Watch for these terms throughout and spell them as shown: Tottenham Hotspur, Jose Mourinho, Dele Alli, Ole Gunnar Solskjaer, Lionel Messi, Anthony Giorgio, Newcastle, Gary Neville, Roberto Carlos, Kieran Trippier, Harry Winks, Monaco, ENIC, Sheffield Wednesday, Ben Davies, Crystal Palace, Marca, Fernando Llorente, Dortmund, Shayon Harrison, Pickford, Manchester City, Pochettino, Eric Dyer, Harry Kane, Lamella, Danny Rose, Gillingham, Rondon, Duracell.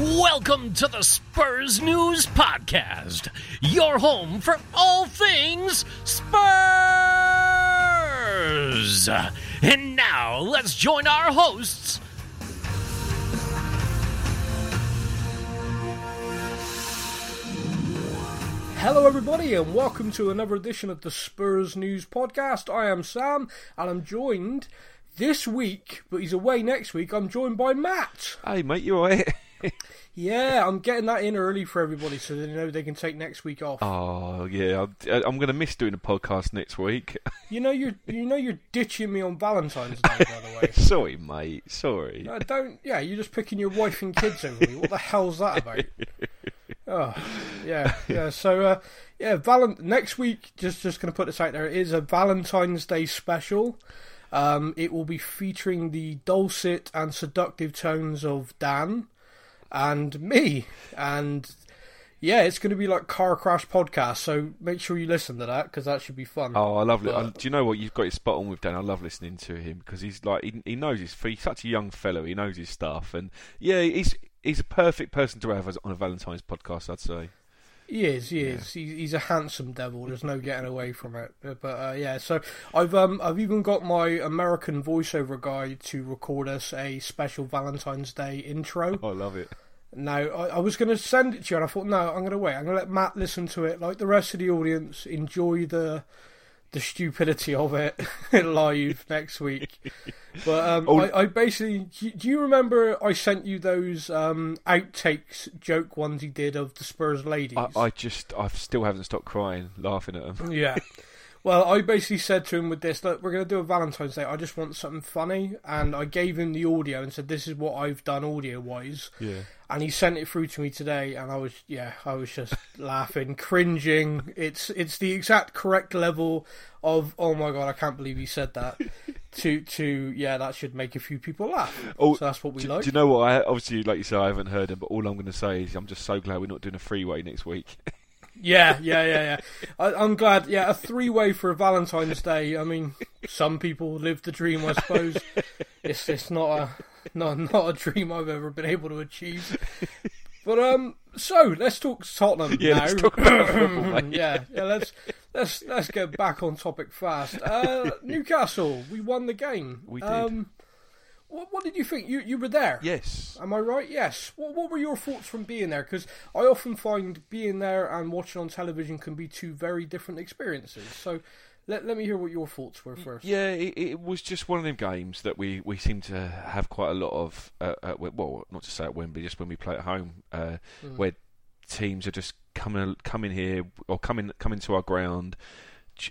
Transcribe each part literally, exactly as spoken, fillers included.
Welcome to the Spurs News Podcast, your home for all things Spurs. And now, let's join our hosts. Hello everybody and welcome to another edition of the Spurs News Podcast. I am Sam and I'm joined this week, but he's away next week, I'm joined by Matt. Hey mate, you alright? Yeah, I'm getting that in early for everybody so they know they can take next week off. Oh, yeah, I'm going to miss doing a podcast next week. You know you're you know you're ditching me on Valentine's Day, by the way. Sorry, mate, sorry. No, don't, yeah, you're just picking your wife and kids over me. What the hell's that about? Oh, yeah, yeah, so, uh, yeah, Val- next week, just, just going to put this out there, it is a Valentine's Day special. Um, it will be featuring the dulcet and seductive tones of Dan and me. And yeah, it's going to be like Car Crash Podcast. So make sure you listen to that because that should be fun. Oh, I love it. But... do you know what? You've got it spot on with Dan. I love listening to him because he's like, he, he knows his, he's such a young fellow. He knows his stuff. And yeah, he's, he's a perfect person to have on a Valentine's podcast, I'd say. He is, he is. Yeah. He's a handsome devil. There's no getting away from it. But uh, yeah, so I've um, I've even got my American voiceover guy to record us a special Valentine's Day intro. Oh, I love it. Now, I, I was going to send it to you, and I thought, no, I'm going to wait. I'm going to let Matt listen to it, like the rest of the audience, enjoy the the stupidity of it live next week. But um, oh. I, I basically... do you remember I sent you those um, outtakes joke ones he did of the Spurs ladies? I, I just... I still haven't stopped crying, laughing at them. Yeah. Well, I basically said to him with this, look, we're going to do a Valentine's Day. I just want something funny. And I gave him the audio and said, this is what I've done audio-wise. Yeah. And he sent it through to me today, and I was, yeah, I was just laughing, cringing. It's it's the exact correct level of, oh my God, I can't believe he said that. to, to yeah, that should make a few people laugh. Oh, so that's what we do, like. Do you know what? I, obviously, like you say, I haven't heard him, but all I'm going to say is I'm just so glad we're not doing a freeway next week. Yeah, yeah, yeah, yeah. I, I'm glad. Yeah, a three-way for a Valentine's Day. I mean, some people live the dream, I suppose. It's it's not a not not a dream I've ever been able to achieve. But um, so let's talk Tottenham yeah, now. Let's talk about football, yeah, yeah. Let's let's let's get back on topic fast. Uh, Newcastle, we won the game. We did. Um, What, what did you think? You you were there. Yes. Am I right? Yes. What what were your thoughts from being there? Because I often find being there and watching on television can be two very different experiences. So let let me hear what your thoughts were first. Yeah, it, it was just one of them games that we, we seem to have quite a lot of, uh, at, well, not to say at Wembley, just when we play at home, uh, mm. where teams are just coming coming here or coming coming to our ground,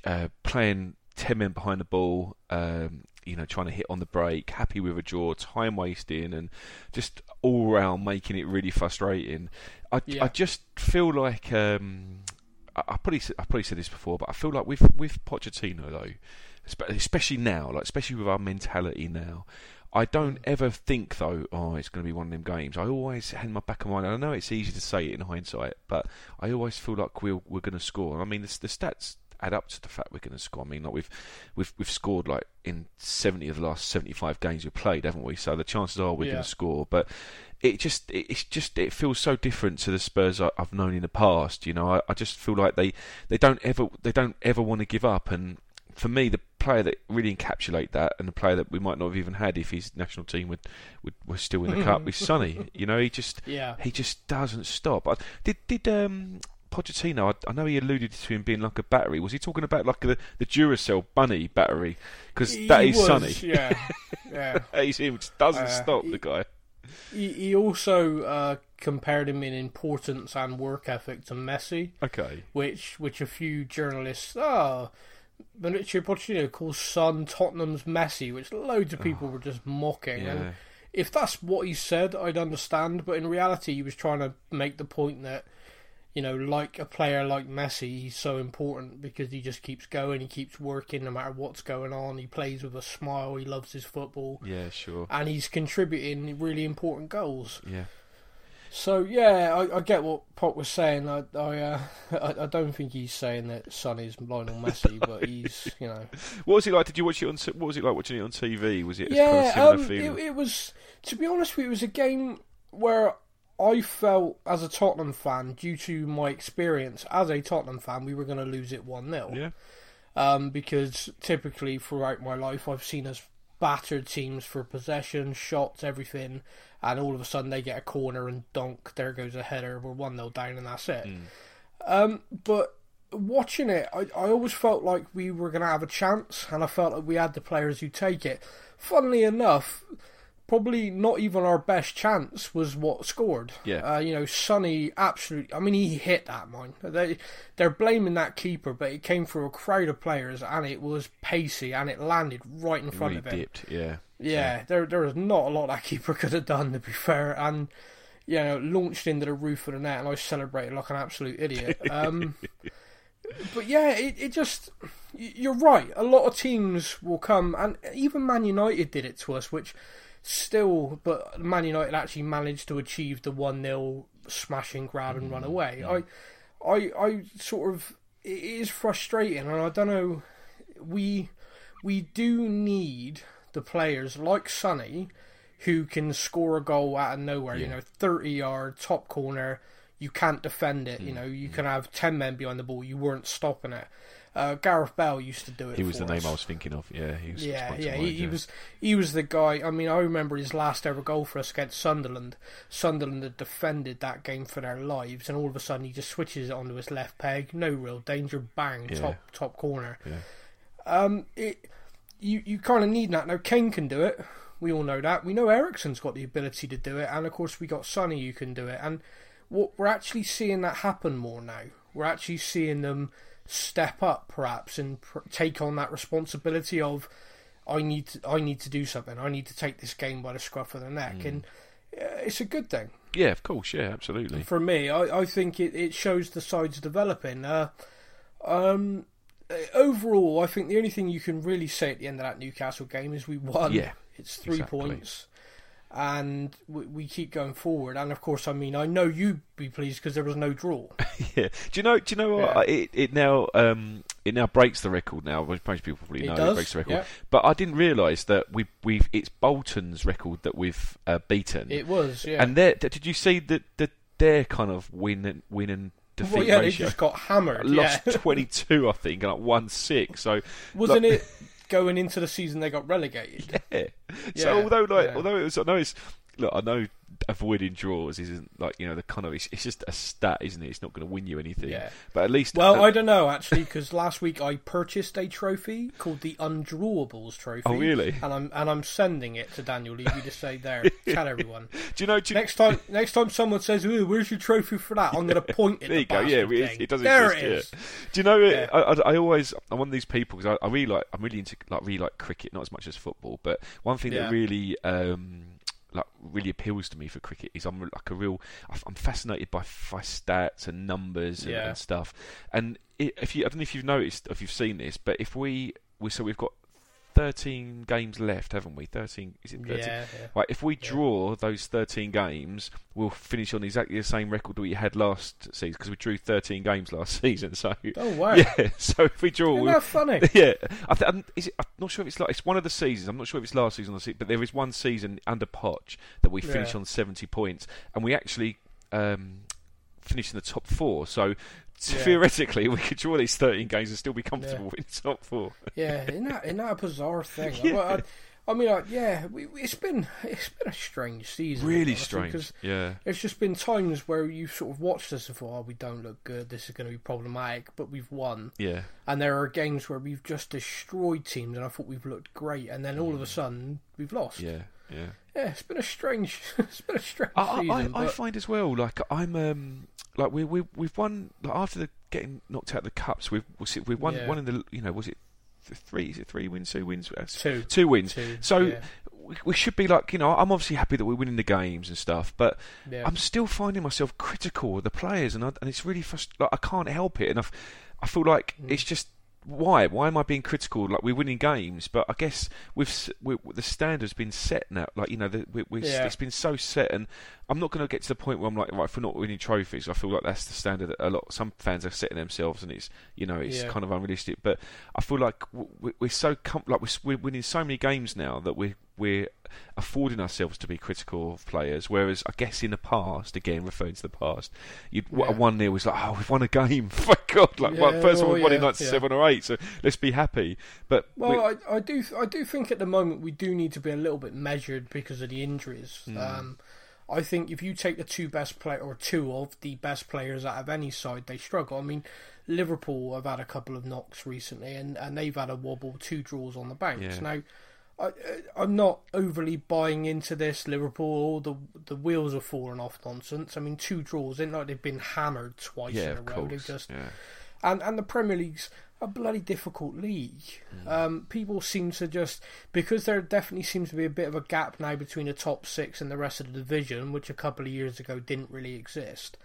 uh, playing ten men behind the ball. Um, you know, trying to hit on the break, happy with a draw, time wasting, and just all round making it really frustrating. I, yeah. I just feel like um, I, I probably I probably said this before, but I feel like with with Pochettino though, especially now, like especially with our mentality now, I don't ever think though, oh, it's going to be one of them games. I always had in my back of my mind. And I know it's easy to say it in hindsight, but I always feel like we're we're going to score. I mean, the, the stats add up to the fact we're going to score. I mean, like we've we've we've scored like in seventy of the last seventy-five games we've played, haven't we? So the chances are we're yeah. going to score. But it just it, it's just it feels so different to the Spurs I, I've known in the past. You know, I, I just feel like they, they don't ever they don't ever want to give up. And for me, the player that really encapsulates that, and the player that we might not have even had if his national team would would were still in the cup, is Sonny. You know, he just yeah. he just doesn't stop. I, did did um. Pochettino, I, I know he alluded to him being like a battery. Was he talking about like the, the Duracell bunny battery? Because that is was, Sonny. Yeah, yeah. He's him. Just doesn't uh, stop he, the guy. He, he also uh, compared him in importance and work ethic to Messi. Okay. Which which a few journalists ah, oh, Mauricio Pochettino calls Son Tottenham's Messi, which loads of people oh, were just mocking. Yeah. And if that's what he said, I'd understand. But in reality, he was trying to make the point that, you know, like a player like Messi, he's so important because he just keeps going, he keeps working no matter what's going on, he plays with a smile, he loves his football. Yeah, sure. And he's contributing really important goals. Yeah. So, yeah, I, I get what Pop was saying. I I, uh, I I don't think he's saying that Sonny's Lionel Messi, but he's, you know... What was it like? Did you watch it on... What was it like watching it on T V? Was it yeah, kind of similar um, feeling? Yeah, it, it was... To be honest with you, it was a game where... I felt, as a Tottenham fan, due to my experience as a Tottenham fan, we were going to lose it one nil. Yeah. Um, because typically throughout my life, I've seen us battered teams for possession, shots, everything, and all of a sudden they get a corner and donk, there goes a header, we're one nil down and that's it. Mm. Um, but watching it, I, I always felt like we were going to have a chance, and I felt that we had the players who take it. Funnily enough, probably not even our best chance was what scored. Yeah. Uh, you know, Sonny, absolutely, I mean, he hit that, mine. They, they're blaming that keeper, but it came through a crowd of players, and it was pacey, and it landed right in front really of him. Dipped, yeah. Yeah, yeah. There, there was not a lot that keeper could have done, to be fair, and... you know, launched into the roof of the net, and I celebrated like an absolute idiot. Um, but yeah, it, it just, you're right. A lot of teams will come, and even Man United did it to us, which still, but Man United actually managed to achieve the one nil smash and grab and mm, run away. Yeah. I, I, I sort of, it is frustrating, and I don't know, we, we do need the players like Sonny, who can score a goal out of nowhere, yeah. you know, thirty-yard, top corner, you can't defend it, mm. you know, you mm. can have ten men behind the ball, you weren't stopping it. Uh, Gareth Bale used to do it. He was for the us. name I was thinking of, yeah. He was yeah, yeah, he, he was he was the guy, I mean, I remember his last ever goal for us against Sunderland. Sunderland had defended that game for their lives, and all of a sudden he just switches it onto his left peg, no real danger, bang, yeah. top top corner. Yeah. Um, it you, you kind of need that. Now, Kane can do it. We all know that. We know Eriksen's got the ability to do it, and of course we got Sonny who can do it. And what we're actually seeing that happen more now. We're actually seeing them step up, perhaps, and pr- take on that responsibility of I need to, I need to do something. I need to take this game by the scruff of the neck, mm. and uh, it's a good thing. Yeah, of course. Yeah, absolutely. And for me, I, I think it, it shows the sides developing. Uh, um, overall, I think the only thing you can really say at the end of that Newcastle game is we won. Yeah. It's three exactly. points, and we, we keep going forward. And of course, I mean, I know you'd be pleased because there was no draw. yeah. Do you know? Do you know what? Yeah. It it now um it now breaks the record. Now most people probably know it, does. it breaks the record. Yeah. But I didn't realise that we we've it's Bolton's record that we've uh, beaten. It was. Yeah. And there, did you see that the, their kind of win win and defeat well, yeah, ratio? They just got hammered. I lost yeah. twenty-two, I think, and like one six. So wasn't like, it? Going into the season, they got relegated. Yeah. yeah. So although like yeah. although it was, I know it's look, I know avoiding draws isn't like you know the kind of it's, it's just a stat, isn't it? It's not going to win you anything. Yeah. But at least well, uh, I don't know actually because last week I purchased a trophy called the Undrawables Trophy. Oh really? And I'm and I'm sending it to Daniel Levy to say there, tell everyone. Do you know? Do you... Next time, next time someone says, "Ooh, where's your trophy for that?" I'm yeah. going to point it. There you go. Yeah, it, it doesn't. There exist, it is. Yeah. Do you know? Yeah. I, I I always I'm one of these people because I, I really like I'm really into like really like cricket, not as much as football, but one thing yeah. that really. Um, Like really appeals to me for cricket is I'm like a real I'm fascinated by, by stats and numbers and, yeah. and stuff. And if you I don't know if you've noticed if you've seen this, but if we we so we've got thirteen games left, haven't we? Thirteen is it? thirteen? Yeah, yeah. Right. If we draw yeah. those thirteen games, we'll finish on exactly the same record that we had last season because we drew thirteen games last season. So oh wow! Yeah. So if we draw, isn't that funny? Yeah. I th- I'm, is it, I'm not sure if it's like it's one of the seasons. I'm not sure if it's last season or season, but there is one season under Poch that we finished yeah. on seventy points, and we actually um, finished in the top four. So. Yeah. Theoretically, we could draw these thirteen games and still be comfortable yeah. in the top four. yeah, isn't that, isn't that a bizarre thing? yeah. I, I mean, I, yeah, we, it's been it's been a strange season. Really strange. Because yeah, there's just been times where you've sort of watched us and thought, "Oh, we don't look good. This is going to be problematic," but we've won. Yeah. And there are games where we've just destroyed teams, and I thought we've looked great, and then all mm. of a sudden we've lost. Yeah, yeah. Yeah, it's been a strange. it's been a strange I, season. I, I, but... I find as well, like I'm. Um... Like we we we've won like after the getting knocked out of the cups we've we won yeah. one in the you know was it three is it three wins two wins two two wins two, so yeah. we, we should be like you know I'm obviously happy that we're winning the games and stuff but yeah. I'm still finding myself critical of the players and I, and it's really frust- like I can't help it and I, I feel like mm. it's just. Why? Why am I being critical? Like we're winning games, but I guess we've we, the standard's been set now. Like you know, the, we, we, yeah. it's been so set, and I'm not going to get to the point where I'm like, right, if we're not winning trophies, I feel like that's the standard that a lot some fans are setting themselves, and it's you know, it's yeah. kind of unrealistic. But I feel like we, we're so com- like we're, we're winning so many games now that we're. we're affording ourselves to be critical of players, whereas I guess in the past, again referring to the past, you'd yeah. a one nil was like, oh, we've won a game, fuck God, like yeah, well, first well, one we won yeah, in like yeah. seven or eight, so let's be happy. But well, I, I do, I do think at the moment we do need to be a little bit measured because of the injuries. Mm. Um, I think if you take the two best play or two of the best players out of any side, they struggle. I mean, Liverpool have had a couple of knocks recently, and, and they've had a wobble, two draws on the bounce. Yeah. Now, I, I'm not overly buying into this Liverpool, all the the wheels are falling off nonsense. I mean, two draws, it's like they've been hammered twice yeah, in a row. They've just yeah. and and the Premier League's a bloody difficult league. Mm. Um, people seem to just, because there definitely seems to be a bit of a gap now between the top six and the rest of the division, which a couple of years ago didn't really exist.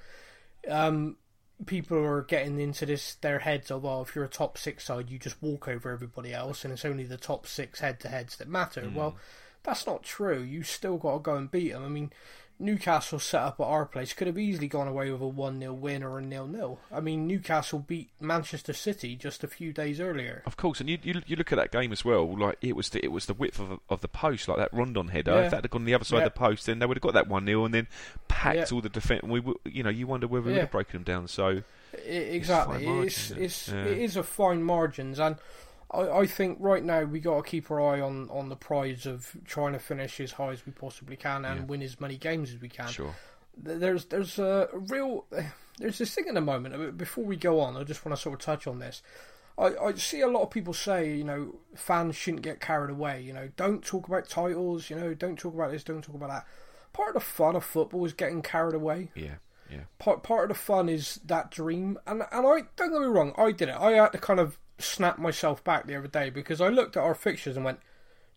Um, people are getting into this, their heads of, oh, if you're a top six side, you just walk over everybody else, and it's only the top six head-to-heads that matter. Mm. Well, that's not true. You still got to go and beat them. I mean, Newcastle set up at our place could have easily gone away with a one nil win or a nil nil. I mean, Newcastle beat Manchester City just a few days earlier. Of course, and you you, you look at that game as well. Like it was the it was the width of of the post, like that Rondon header. Yeah. If that had gone on the other side yeah. of the post, then they would have got that one nil and then packed yeah. all the defence. And we, you know, you wonder whether we yeah. would have broken them down. So it, exactly, it's margin, it's, it? It's yeah. it is a fine margins, and I, I think right now we got to keep our eye on, on the prize of trying to finish as high as we possibly can and yeah. win as many games as we can. Sure. There's there's a real there's this thing at the moment. Before we go on, I just want to sort of touch on this. I, I see a lot of people say, you know, fans shouldn't get carried away. You know, don't talk about titles. You know, don't talk about this. Don't talk about that. Part of the fun of football is getting carried away. Yeah. Yeah. Part part of the fun is that dream. And and I don't get me wrong. I did it. I had to kind of snapped myself back the other day because I looked at our fixtures and went,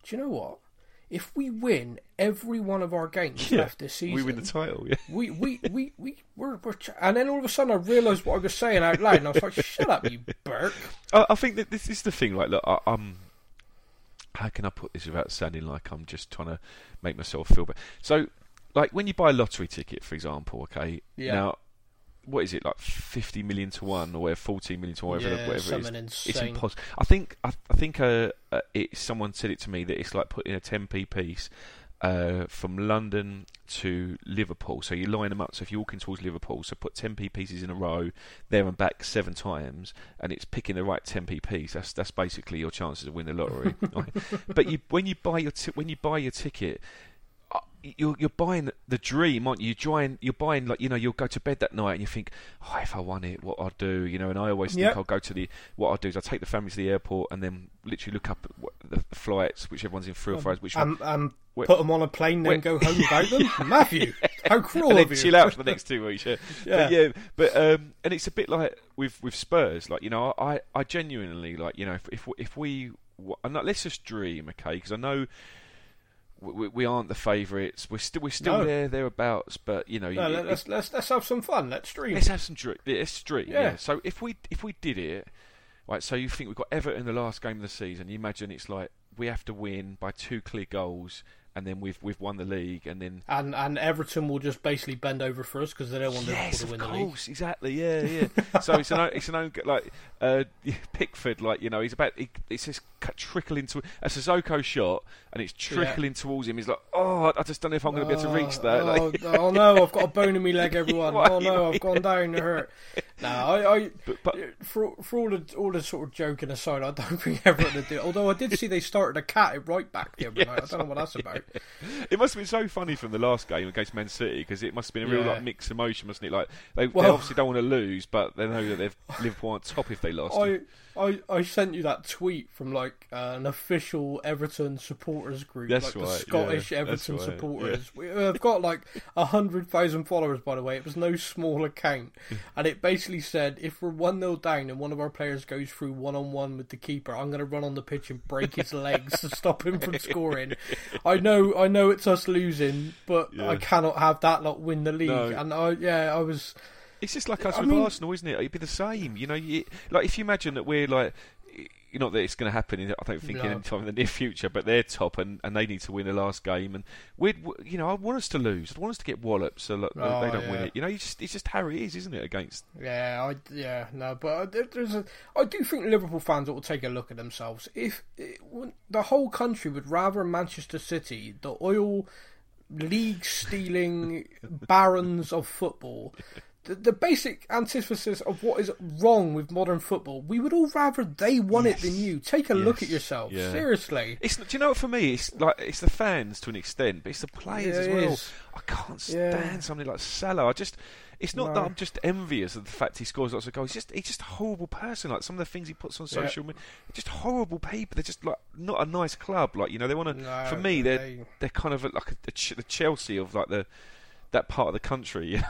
do you know what? If we win every one of our games yeah, left this season, we win the title. Yeah. We we we we we're, we're ch- and then all of a sudden I realised what I was saying out loud, and I was like, "Shut up, you Burke." I, I think that this is the thing. Like, look, I, um, how can I put this without sounding like I'm just trying to make myself feel better? So, like, when you buy a lottery ticket, for example, okay, yeah. now. What is it, like fifty million to one or fourteen million to one, whatever, yeah, whatever it is? Insane. It's impossible. I think I, I think uh, uh, it, someone said it to me that it's like putting a ten p piece uh, from London to Liverpool. So you line them up. So if you're walking towards Liverpool, so put ten p pieces in a row, there and back seven times, and it's picking the right ten p piece. That's that's basically your chances of winning the lottery. But you, when you buy your t- when you buy your ticket, You're you're buying the dream, aren't you? You're trying, you're buying, like, you know, you'll go to bed that night and you think, oh, if I won it, what I'll do, you know. And I always think yep. I'll go to the what I'll do is I'll take the family to the airport and then literally look up the flights, which everyone's in three or five. Which um, one, um, where, put them on a plane, then where, go home without them. Yeah, Matthew, yeah. how cruel and then of you! Chill out for the next two weeks. Yeah, yeah. But, yeah, but um, and it's a bit like with with Spurs, like, you know, I, I genuinely, like, you know, if if, if we, and let's just dream, okay, because I know. We, we aren't the favourites. We're still we're still no. there thereabouts, but you know, no, you, let's it, let's let's have some fun. Let's dream. Let's have some dream. Let's dream. Yeah. yeah. So if we if we did it, right? So you think we've got Everton in the last game of the season? You imagine it's like we have to win by two clear goals, and then we've we've won the league, and then and and Everton will just basically bend over for us because they don't want yes, to win the league. Yes, of course, exactly. Yeah, yeah. So it's an it's an own like uh, Pickford, like, you know, he's about he, it's just trickling to a Sissoko shot, and it's trickling yeah. towards him. He's like, oh, I just don't know if I'm going to be able to reach that. Oh, like, oh no, I've got a bone in my leg, everyone. Right, oh no, right. I've gone down to hurt. No, I, I but, but, for for all the all the sort of joking aside, I don't think Everton do. Although I did see they started a cat at right back the other yes, night. I don't know what that's about. It must have been so funny from the last game against Man City because it must have been a real yeah. like mixed emotion, mustn't it? Like they, well, they obviously don't want to lose, but they know that they've Liverpool on top if they lost. I, I, I sent you that tweet from like uh, an official Everton supporters group, that's like right, the Scottish yeah, Everton right, supporters. Yeah. We've got like a hundred thousand followers, by the way. It was no small account, and it basically said, if we're one nil down and one of our players goes through one on one with the keeper, I'm going to run on the pitch and break his legs to stop him from scoring. I know. No, I know it's us losing, but yeah. I cannot have that lot win the league. No. And I, yeah, I was. It's just like us I with mean, Arsenal, isn't it? It'd be the same, you know. You, like if you imagine that we're like not that it's going to happen, I don't think, no. in any time in the near future, but they're top and, and they need to win the last game. And we, you know, I want us to lose. I want us to get walloped so like, oh, they don't yeah. win it. You know, you just, it's just how it is, isn't it, against... Yeah, I, yeah, no, but there's a, I do think Liverpool fans ought to take a look at themselves. If it, the whole country would rather Manchester City, the oil, league-stealing barons of football... The, the basic antithesis of what is wrong with modern football, we would all rather they won yes. it than you. Take a yes. look at yourself, yeah. seriously. It's, do you know what, for me, it's like it's the fans to an extent, but it's the players yeah, as well. Is. I can't stand yeah. something like Salah. I just, it's not no. that I'm just envious of the fact he scores lots of goals. He's just, he's just a horrible person. Like some of the things he puts on social yeah. media, just horrible people. They're just like not a nice club. Like you know, they want to. No, for me, they're they... they're kind of like a, a Ch- the Chelsea of like the that part of the country. You know?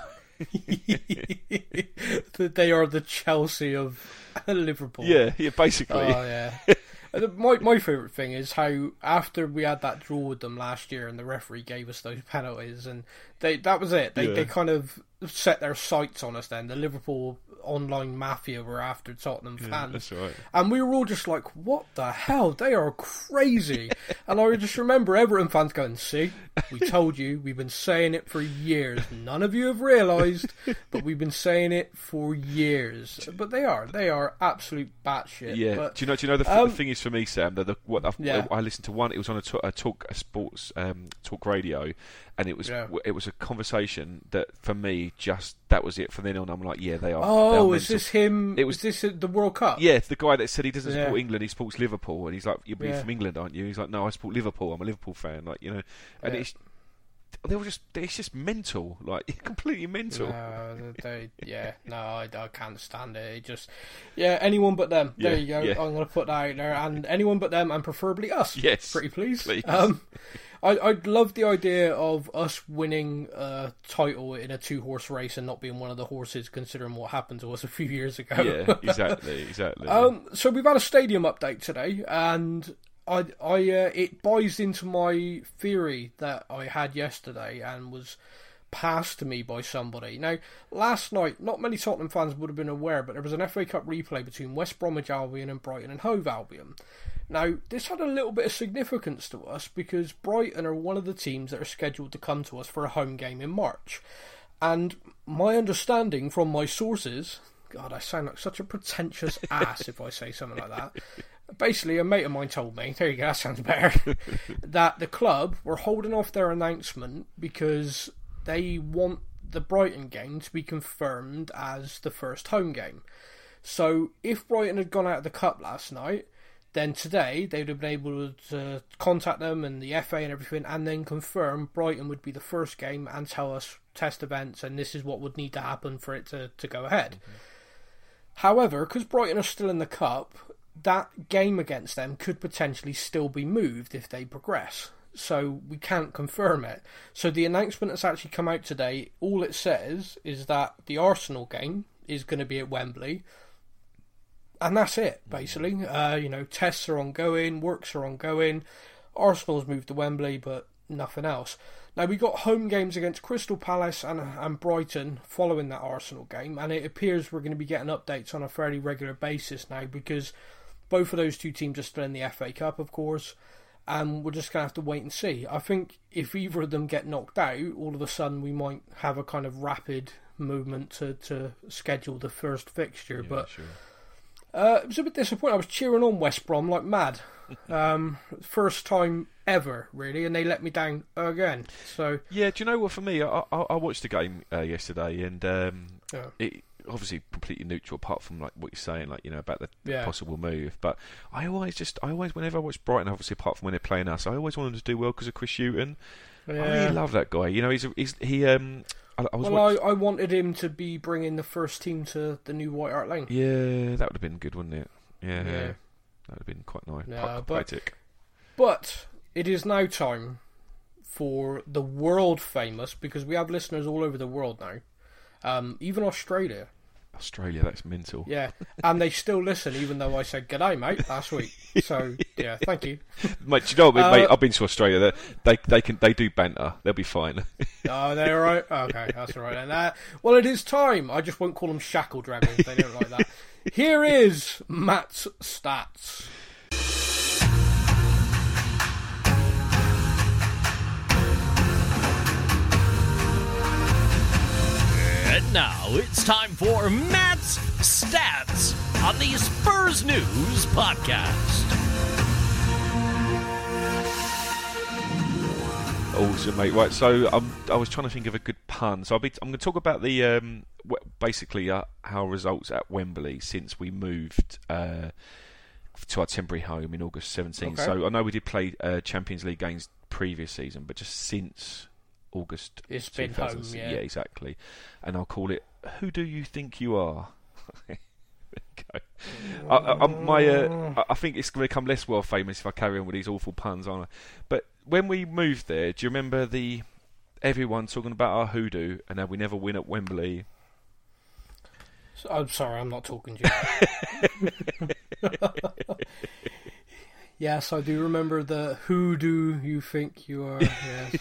They are the Chelsea of Liverpool. Yeah, yeah, basically. Oh yeah. my my favourite thing is how after we had that draw with them last year, and the referee gave us those penalties, and they that was it. They yeah. they kind of set their sights on us. Then the Liverpool online mafia were after Tottenham fans. Yeah, that's right. And we were all just like, "What the hell? They are crazy!" And I just remember Everton fans going, "See, we told you. We've been saying it for years. None of you have realised, but we've been saying it for years." But they are, they are absolute batshit. Yeah. But, do you know? Do you know the, um, the thing is for me, Sam? The, the what I, yeah. I listened to one. It was on a, t- a talk, a sports um, talk radio, and it was yeah. it was a conversation that for me. Just that was it. From then on, I'm like, yeah, they are. Oh, is this him? It was is this the World Cup. Yeah, it's the guy that said he doesn't yeah. support England, he supports Liverpool, and he's like, "You're yeah. from England, aren't you?" He's like, "No, I support Liverpool. I'm a Liverpool fan." Like you know, and yeah. it's they were just it's just mental, like completely mental. No, they, yeah, no, I, I can't stand it. It just yeah, anyone but them. There yeah, you go. Yeah. I'm going to put that out there, and anyone but them, and preferably us. Yes, pretty please. please. Um, I, I love the idea of us winning a title in a two-horse race and not being one of the horses, considering what happened to us a few years ago. Yeah, exactly, exactly. um, so we've had a stadium update today, and I, I, uh, it buys into my theory that I had yesterday and was passed to me by somebody. Now, last night, not many Tottenham fans would have been aware, but there was an F A Cup replay between West Bromwich Albion and Brighton and Hove Albion. Now, this had a little bit of significance to us because Brighton are one of the teams that are scheduled to come to us for a home game in March. And my understanding from my sources... God, I sound like such a pretentious ass if I say something like that. Basically, a mate of mine told me, there you go, that sounds better, that the club were holding off their announcement because they want the Brighton game to be confirmed as the first home game. So, if Brighton had gone out of the cup last night... then today they would have been able to contact them and the F A and everything and then confirm Brighton would be the first game and tell us test events and this is what would need to happen for it to, to go ahead. Mm-hmm. However, because Brighton are still in the Cup, that game against them could potentially still be moved if they progress. So we can't confirm it. So the announcement that's actually come out today, all it says is that the Arsenal game is going to be at Wembley. And that's it, basically. Uh, you know, tests are ongoing, works are ongoing. Arsenal's moved to Wembley, but nothing else. Now, we got home games against Crystal Palace and, and Brighton following that Arsenal game, and it appears we're going to be getting updates on a fairly regular basis now because both of those two teams are still in the F A Cup, of course, and we're just going to have to wait and see. I think if either of them get knocked out, all of a sudden we might have a kind of rapid movement to, to schedule the first fixture, yeah, but... Sure. Uh, it was a bit disappointing. I was cheering on West Brom like mad. Um, first time ever, really, and they let me down again. So yeah, do you know what? For me, I, I, I watched the game uh, yesterday, and um, yeah. it obviously completely neutral, apart from like what you're saying, like you know about the yeah. possible move. But I always just, I always, whenever I watch Brighton, obviously apart from when they're playing us, I always want them to do well because of Chris Hughton. Yeah. I really love that guy. You know, he's, he's he. Um, I, I was well, watching... I, I wanted him to be bringing the first team to the new White Hart Lane. Yeah, that would have been good, wouldn't it? Yeah, yeah. that would have been quite nice. No, but, but it is now time for the world famous, because we have listeners all over the world now, um, even Australia. Australia, that's mental. Yeah, and they still listen, even though I said g'day, mate, last week. So yeah, thank you, mate. Do you know what I mean, uh, mate? I've been to Australia. They they can they do banter. They'll be fine. Oh, they're all right. Okay, that's all right. And uh, well, it is time. I just won't call them shackle dragons. They don't like that. Here is Matt's stats. And now it's time for Matt's Stats on the Spurs News Podcast. Awesome, mate. Right, so um, I was trying to think of a good pun. So I'll be, I'm going to talk about the um, basically uh, our results at Wembley since we moved uh, to our temporary home in August seventeenth. Okay. So I know we did play uh, Champions League games previous season, but just since August it's been home, yeah. yeah, exactly. And I'll call it "Who Do You Think You Are?" There you go. I, I, my, uh, I think it's going to become less world famous if I carry on with these awful puns, aren't I? But when we moved there, do you remember the everyone talking about our hoodoo and how we never win at Wembley? So, I'm sorry, I'm not talking to you. Yes, I do remember the "Who Do You Think You Are?" Yes.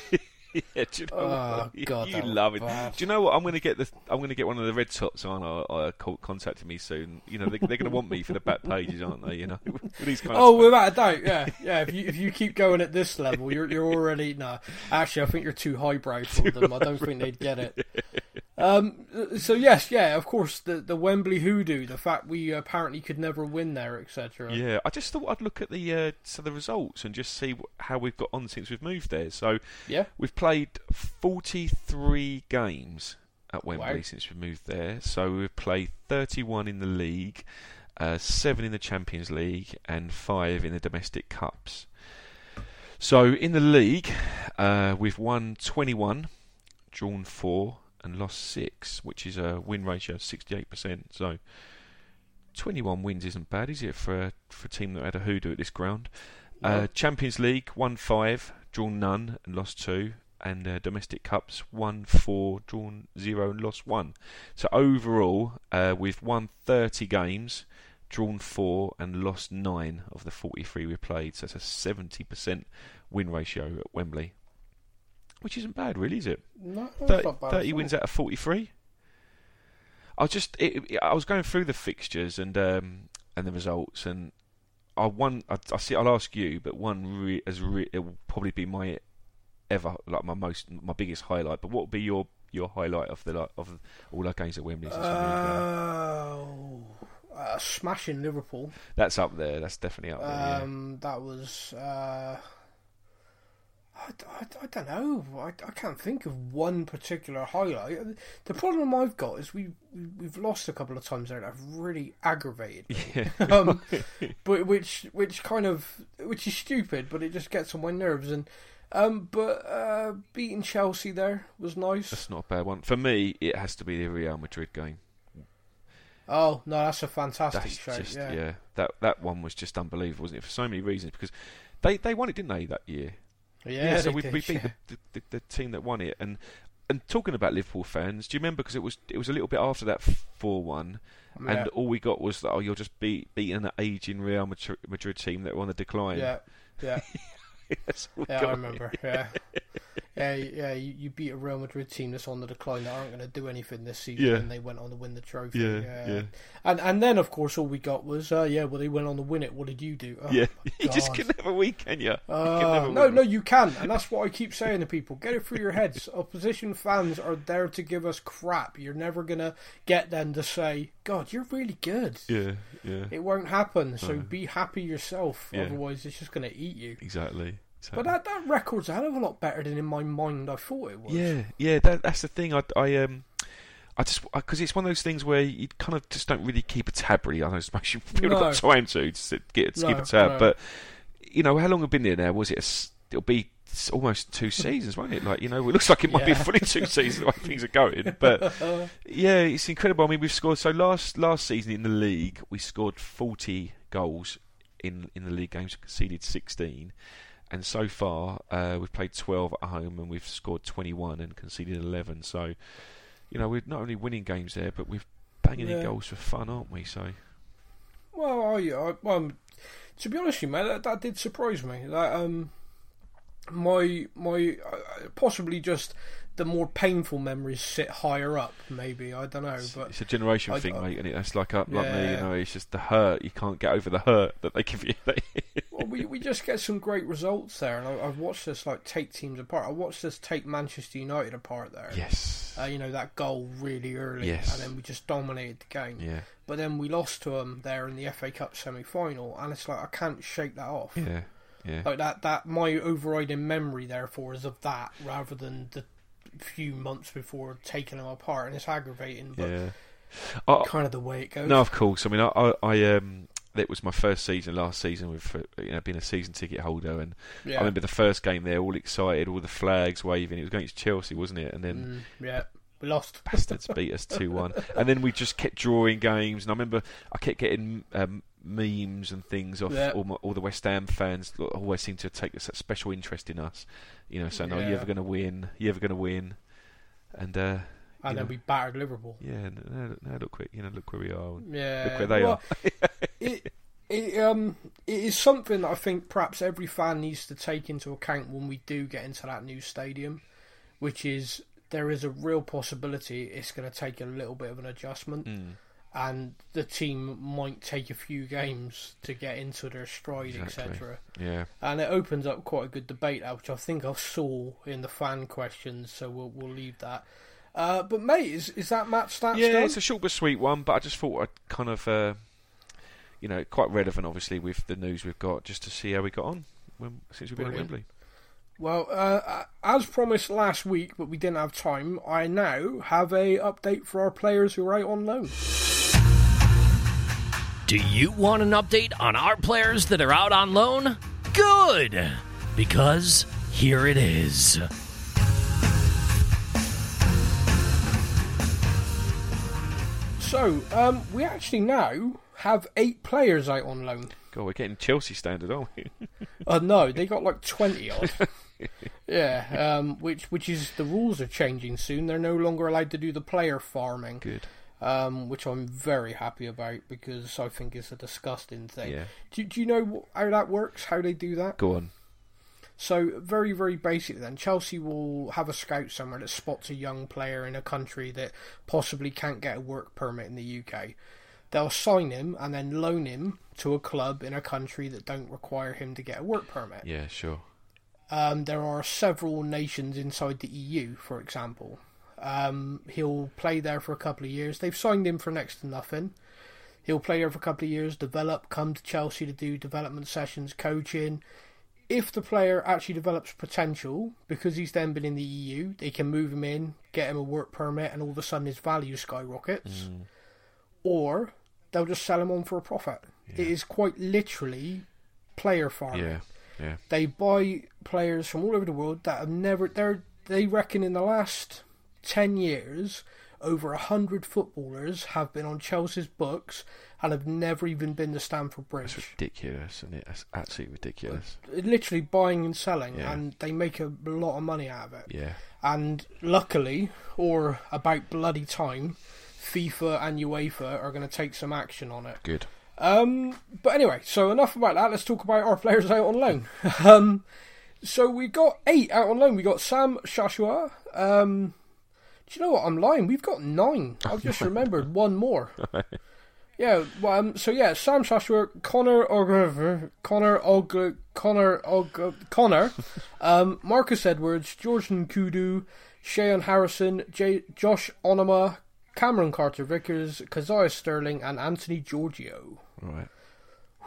Yeah, do you know oh, what? God, you love it. Bad. Do you know what? I'm going to get the I'm going to get one of the Red Tops on or, or contacting me soon. You know they, they're going to want me for the back pages, aren't they? You know, these kind oh, of without a doubt, yeah, yeah. If you if you keep going at this level, you're you're already no. Nah. Actually, I think you're too highbrow for them. I don't think they'd get it. Um. So yes, yeah, of course, the the Wembley hoodoo, the fact we apparently could never win there, et cetera. Yeah, I just thought I'd look at the uh, so the results and just see how we've got on since we've moved there. So yeah, we've played forty-three games at Wembley wow. since we moved there. So we've played thirty-one in the league, uh, seven in the Champions League, and five in the domestic cups. So in the league, uh, we've won twenty-one, drawn four. And lost six, which is a win ratio of sixty-eight percent. So twenty-one wins isn't bad, is it, for a, for a team that had a hoodoo at this ground? No. Uh, Champions League, won five, drawn none, and lost two. And uh, domestic cups, won four, drawn zero, and lost one. So overall, uh, we've won thirty games, drawn four, and lost nine of the forty-three we played. So it's a seventy percent win ratio at Wembley. Which isn't bad, really, is it? No, thirty, not bad. Thirty wins out of forty-three. I just, it, it, I was going through the fixtures and um, and the results, and I one, I, I see, I'll ask you, but one re, as re, it will probably be my ever, like my most, my biggest highlight. But what would be your, your highlight of the like, of all our games at Wembley? Oh, uh, uh, smashing Liverpool. That's up there. That's definitely up there. Um, yeah. That was. Uh... I, I, I don't know. I, I can't think of one particular highlight. The problem I've got is we we've lost a couple of times there that have really aggravated me. Yeah. um, but which which kind of which is stupid, but it just gets on my nerves. And um, but uh, beating Chelsea there was nice. That's not a bad one for me. It has to be the Real Madrid game. Oh no, that's a fantastic that's show. Just, yeah. yeah, that that one was just unbelievable, wasn't it? For so many reasons, because they they won it, didn't they, that year? Yeah, yeah, so we, did, we beat yeah. the, the, the team that won it, and and talking about Liverpool fans, do you remember? Because it was it was a little bit after that four one, yeah. and all we got was that oh, you're just beat, beating an aging Real Madrid team that were on the decline. Yeah, yeah, that's all yeah. I remember. Yeah, yeah, yeah. You, you beat a Real Madrid team that's on the decline that aren't going to do anything this season, yeah. and they went on to win the trophy. Yeah, yeah. yeah. And and then of course all we got was uh, yeah. Well, they went on to win it. What did you do? Oh, yeah. You just can never win, can you? Uh, you can no, win. no, you can, and that's what I keep saying to people. Get it through your heads. Opposition fans are there to give us crap. You're never gonna get them to say, "God, you're really good." Yeah, yeah. It won't happen. So no. be happy yourself. Yeah. Otherwise, it's just gonna eat you. Exactly. exactly. But that, that record's a hell of a lot better than in my mind I thought it was. Yeah, yeah. That, that's the thing. I, I um. I just because it's one of those things where you kind of just don't really keep a tab. Really, I know people no. have got time to, to get to no, keep a tab, no. but you know how long I've been there now? Was it? A, it'll be almost two seasons, won't it? Like you know, it looks like it might yeah. be fully two seasons the way things are going. But yeah, it's incredible. I mean, we've scored so last last season in the league, we scored forty goals in in the league games, conceded sixteen, and so far uh, we've played twelve at home and we've scored twenty-one and conceded eleven. So. You know, we're not only winning games there, but we've banging yeah. in goals for fun, aren't we? So, well, oh, yeah, I, well, to be honest with you, man, that, that did surprise me. Like, um, my my uh, possibly just the more painful memories sit higher up. Maybe I don't know, but it's a generation I, thing, I, mate. And it? it's like up, yeah. like me, you know. It's just the hurt. You can't get over the hurt that they give you. Well, we we just get some great results there, and I, I've watched us like take teams apart. I watched us take Manchester United apart there. Yes, uh, you know, that goal really early, yes. and then we just dominated the game. Yeah. But then we lost to them there in the F A Cup semi-final, and it's like I can't shake that off. Yeah, yeah. Like that, that my overriding memory, therefore, is of that rather than the few months before taking them apart, and it's aggravating. But yeah, I, kind of the way it goes. No, of course. I mean, I, I, I um, it was my first season last season with, you know, being a season ticket holder, and yeah. I remember the first game there, all excited, all the flags waving. It was against Chelsea, wasn't it? And then mm, yeah. we lost. Bastards beat us two one. And then we just kept drawing games. And I remember I kept getting um, memes and things off yep. all, my, all the West Ham fans that always seem to take a special interest in us. You know, saying, yeah. oh, you're ever going to win. You're ever going to win. And uh, and then know, we battered Liverpool. Yeah, no, no, look, you know, look where we are. Yeah. Look where they well, are. it, it, um, it is something that I think perhaps every fan needs to take into account when we do get into that new stadium, which is... there is a real possibility it's going to take a little bit of an adjustment, mm. and the team might take a few games to get into their stride, exactly. et cetera. Yeah, and it opens up quite a good debate, which I think I saw in the fan questions. So we'll we'll leave that. Uh, but mate, is is that match stats? Yeah, done? It's a short but sweet one. But I just thought I'd kind of, uh, you know, quite relevant, obviously, with the news we've got, just to see how we got on when, since we've been Brilliant. at Wembley. Well, uh, as promised last week, but we didn't have time, I now have a update for our players who are out on loan. Do you want an update on our players that are out on loan? Good! Because here it is. So, um, we actually now have eight players out on loan. God, we're getting Chelsea standard, aren't we? uh, no, they got like twenty odd. Yeah, um, which which is the rules are changing soon. They're no longer allowed to do the player farming. Good. Um, which I'm very happy about because I think it's a disgusting thing. Yeah. Do do you know how that works? How they do that? Go on. So very very basic then. Chelsea will have a scout somewhere that spots a young player in a country that possibly can't get a work permit in the U K. They'll sign him and then loan him to a club in a country that don't require him to get a work permit. Yeah, sure. Um, there are several nations inside the E U, for example. Um, he'll play there for a couple of years. They've signed him for next to nothing. He'll play there for a couple of years, develop, come to Chelsea to do development sessions, coaching. If the player actually develops potential, because he's then been in the E U, they can move him in, get him a work permit, and all of a sudden his value skyrockets. Mm. Or... they'll just sell them on for a profit. Yeah. It is quite literally player farming. Yeah, yeah. They buy players from all over the world that have never... They're, they reckon in the last ten years, over one hundred footballers have been on Chelsea's books and have never even been to Stamford Bridge. That's ridiculous, isn't it? That's absolutely ridiculous. Literally buying and selling, yeah. and they make a lot of money out of it. Yeah. And luckily, or about bloody time... FIFA and UEFA are going to take some action on it. Good. Um, but anyway, so enough about that. Let's talk about our players out on loan. um, so we got eight out on loan. We got Sam Shashoua. Um, do you know what? I'm lying. We've got nine. I've just remembered one more. yeah. Well, um, so yeah, Sam Shashoua, Connor Ogilvie, Connor Ogilvie, Connor Ogilvie, Connor, um, Marcus Edwards, Jordan Kudu, Shayon Harrison, J- Josh Onomah, Cameron Carter-Vickers, Kazaiah Sterling, and Anthony Giorgio. Right.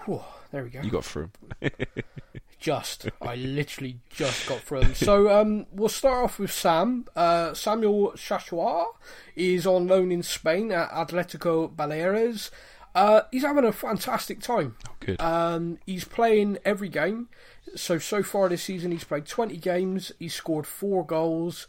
Whew, there we go. You got through him. just. I literally just got through him. So um, we'll start off with Sam. Uh, Samuel Shashoua is on loan in Spain at Atletico Baleares. Uh, he's having a fantastic time. Oh, good. Um, he's playing every game. So, so far this season, he's played twenty games. He's scored four goals.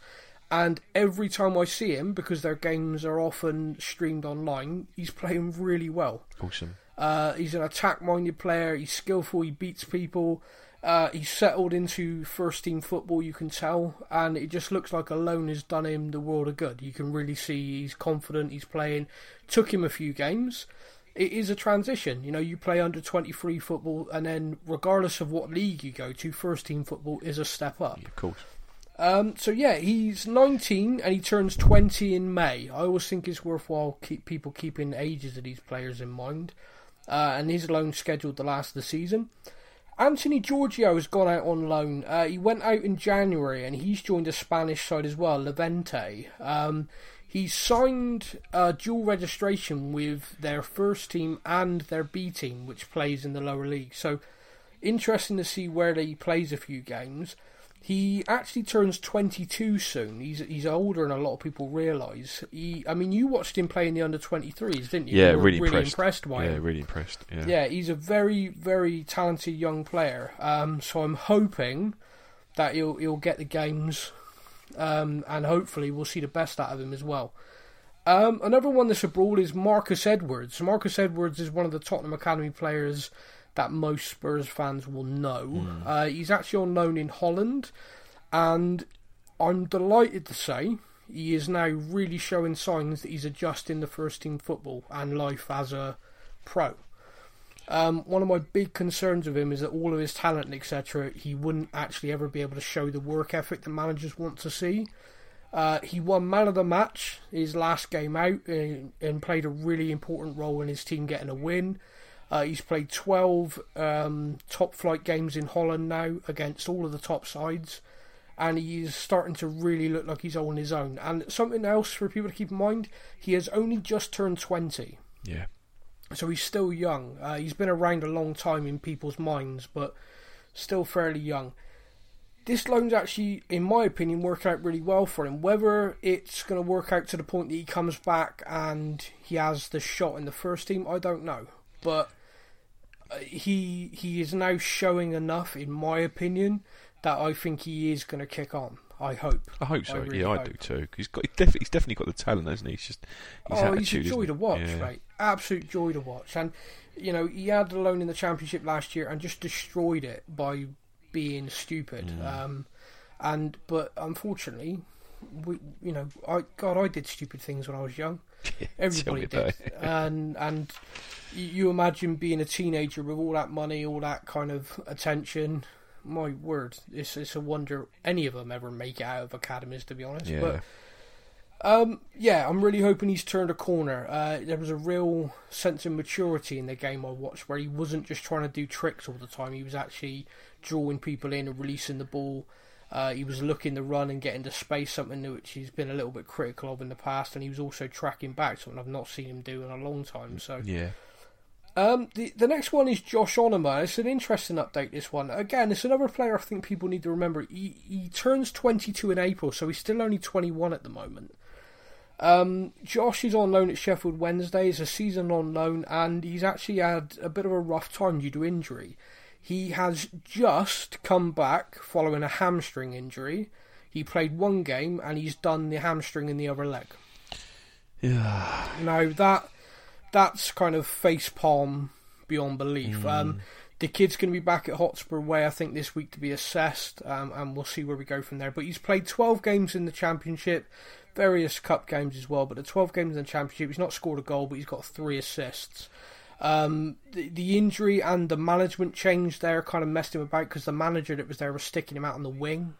And every time I see him, because their games are often streamed online, he's playing really well. Awesome. Uh, he's an attack-minded player. He's skillful. He beats people. Uh, he's settled into first-team football, you can tell. And it just looks like a loan has done him the world of good. You can really see he's confident. He's playing. Took him a few games. It is a transition. You know, you play under twenty-three football, and then regardless of what league you go to, first-team football is a step up. Yeah, of course. Um, so, yeah, he's nineteen and he turns twenty in May. I always think it's worthwhile keep people keeping ages of these players in mind. Uh, and his loan scheduled the last of the season. Anthony Giorgio has gone out on loan. Uh, he went out in January and he's joined a Spanish side as well, Levante. Um, he's signed uh, dual registration with their first team and their B team, which plays in the lower league. So, interesting to see where he plays a few games. He actually turns twenty-two soon. He's he's older than a lot of people realise. He, I mean, you watched him play in the under twenty-threes, didn't you? Yeah, you were really, really impressed. impressed by yeah, him. Yeah, really impressed. Yeah. yeah, he's a very, very talented young player. Um, so I'm hoping that he'll he'll get the games, um, and hopefully we'll see the best out of him as well. Um, another one that's abroad is Marcus Edwards. Marcus Edwards is one of the Tottenham Academy players that most Spurs fans will know. Mm. Uh, he's actually on loan in Holland, and I'm delighted to say he is now really showing signs that he's adjusting to first-team football and life as a pro. Um, one of my big concerns with him is that all of his talent, et cetera, he wouldn't actually ever be able to show the work ethic that managers want to see. Uh, he won man of the match his last game out and, and played a really important role in his team getting a win. Uh, he's played twelve um, top-flight games in Holland now against all of the top sides, and he's starting to really look like he's on his own. And something else for people to keep in mind, he has only just turned twenty. Yeah. So he's still young. Uh, he's been around a long time in people's minds, but still fairly young. This loan's actually, in my opinion, worked out really well for him. Whether it's going to work out to the point that he comes back and he has the shot in the first team, I don't know. But he he is now showing enough, in my opinion, that I think he is going to kick on. I hope. I hope so. I really yeah, I hope. do too. He's got. He's, def- he's definitely got the talent, hasn't he? He's just. His oh, attitude, he's a joy to watch, yeah. Mate. Absolute joy to watch. And you know, he had the loan in the Championship last year and just destroyed it by being stupid. Mm. Um, and but unfortunately, we, you know, I God, I did stupid things when I was young. Everybody did, and and you imagine being a teenager with all that money, all that kind of attention. My word, it's it's a wonder any of them ever make it out of academies, to be honest. Yeah. But um, yeah, I'm really hoping he's turned a corner. Uh, there was a real sense of maturity in the game I watched, where he wasn't just trying to do tricks all the time. He was actually drawing people in and releasing the ball. Uh, he was looking to run and get into space, something which he's been a little bit critical of in the past, and he was also tracking back, something I've not seen him do in a long time. So, yeah. Um, the the next one is Josh Onomah. It's an interesting update, this one. Again, it's another player I think people need to remember. He he turns twenty-two in April, so he's still only twenty-one at the moment. Um, Josh is on loan at Sheffield Wednesday. It's a season on loan, and he's actually had a bit of a rough time due to injury. He has just come back following a hamstring injury. He played one game and he's done the hamstring in the other leg. Yeah. Now that that's kind of facepalm beyond belief. Mm. Um, the kid's going to be back at Hotspur Way, I think, this week to be assessed, um, and we'll see where we go from there. But he's played twelve games in the Championship, various cup games as well. But the twelve games in the Championship, he's not scored a goal, but he's got three assists. Um, the, the injury and the management change there kind of messed him about, because the manager that was there was sticking him out on the wing.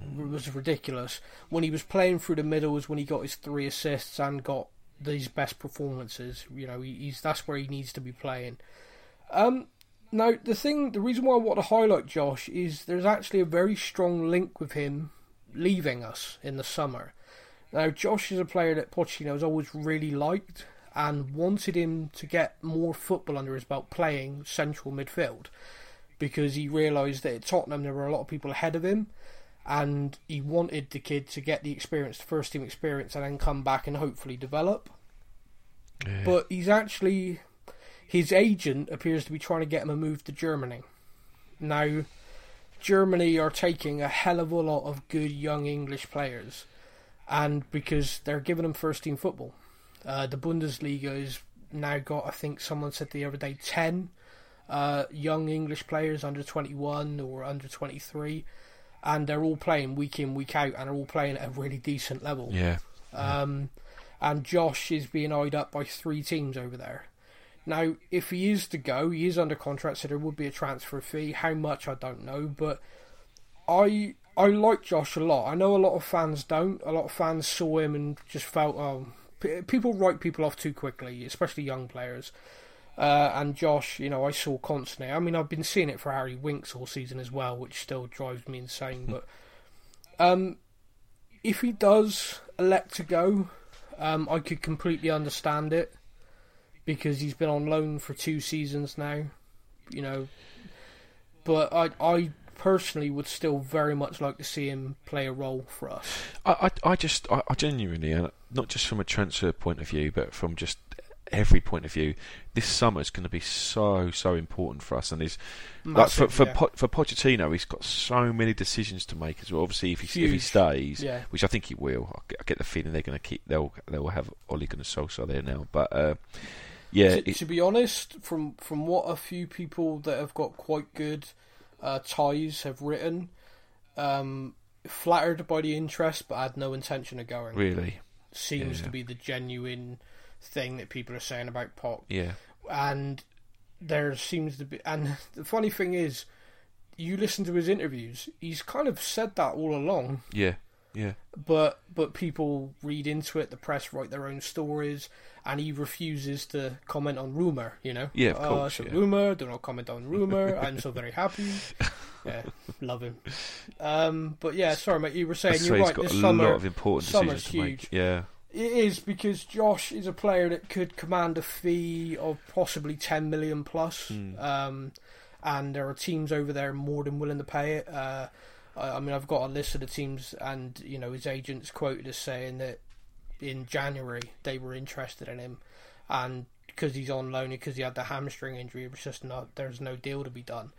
It was ridiculous. When he was playing through the middle was when he got his three assists and got these best performances. You know, he, he's that's where he needs to be playing. Um, now, the thing, the reason why I want to highlight Josh is there's actually a very strong link with him leaving us in the summer. Now, Josh is a player that Pochettino has always really liked and wanted him to get more football under his belt playing central midfield, because he realised that at Tottenham there were a lot of people ahead of him, and he wanted the kid to get the experience, the first team experience, and then come back and hopefully develop. Yeah. But he's actually, his agent appears to be trying to get him a move to Germany. Now, Germany are taking a hell of a lot of good young English players, and because they're giving them first team football. Uh, the Bundesliga is now got, I think someone said the other day, ten uh, young English players under twenty-one or under twenty-three, and they're all playing week in, week out, and they're all playing at a really decent level. Yeah. Um, and Josh is being eyed up by three teams over there. Now, if he is to go, he is under contract, so there would be a transfer fee. How much, I don't know, but I I like Josh a lot. I know a lot of fans don't. A lot of fans saw him and just felt, oh, p- people write people off too quickly, especially young players. Uh, and Josh, you know, I saw constantly. I mean, I've been seeing it for Harry Winks all season as well, which still drives me insane. But um, if he does elect to go, um, I could completely understand it. Because he's been on loan for two seasons now, you know. But I, I personally would still very much like to see him play a role for us. I, I, I just, I, I genuinely, and not just from a transfer point of view, but from just every point of view, this summer is going to be so, so important for us. And is like for for, yeah. po- for Pochettino, he's got so many decisions to make as well. Obviously, if he if he stays, yeah. which I think he will, I get the feeling they're going to keep. They'll they'll have Ole Gunnar Solskjaer there now, but. Uh, Yeah, to, it, to be honest, from, from what a few people that have got quite good uh, ties have written, um, flattered by the interest but had no intention of going. Really? Seems yeah. to be the genuine thing that people are saying about Poch. Yeah. And there seems to be... And the funny thing is, you listen to his interviews, he's kind of said that all along. Yeah. Yeah, but but people read into it. The press write their own stories, and he refuses to comment on rumor. You know, yeah, of oh, course, it's a yeah. rumor. Do not comment on rumor. I'm so very happy. Yeah, love him. Um, but yeah, sorry, mate. You were saying you're right. He's got this a summer, lot of important decisions to huge. Make. Yeah, it is because Josh is a player that could command a fee of possibly ten million plus, mm. um, and there are teams over there more than willing to pay it. Uh, I mean, I've got a list of the teams, and you know his agent's quoted as saying that in January they were interested in him, and because he's on loan, because he had the hamstring injury, it was just not there's no deal to be done.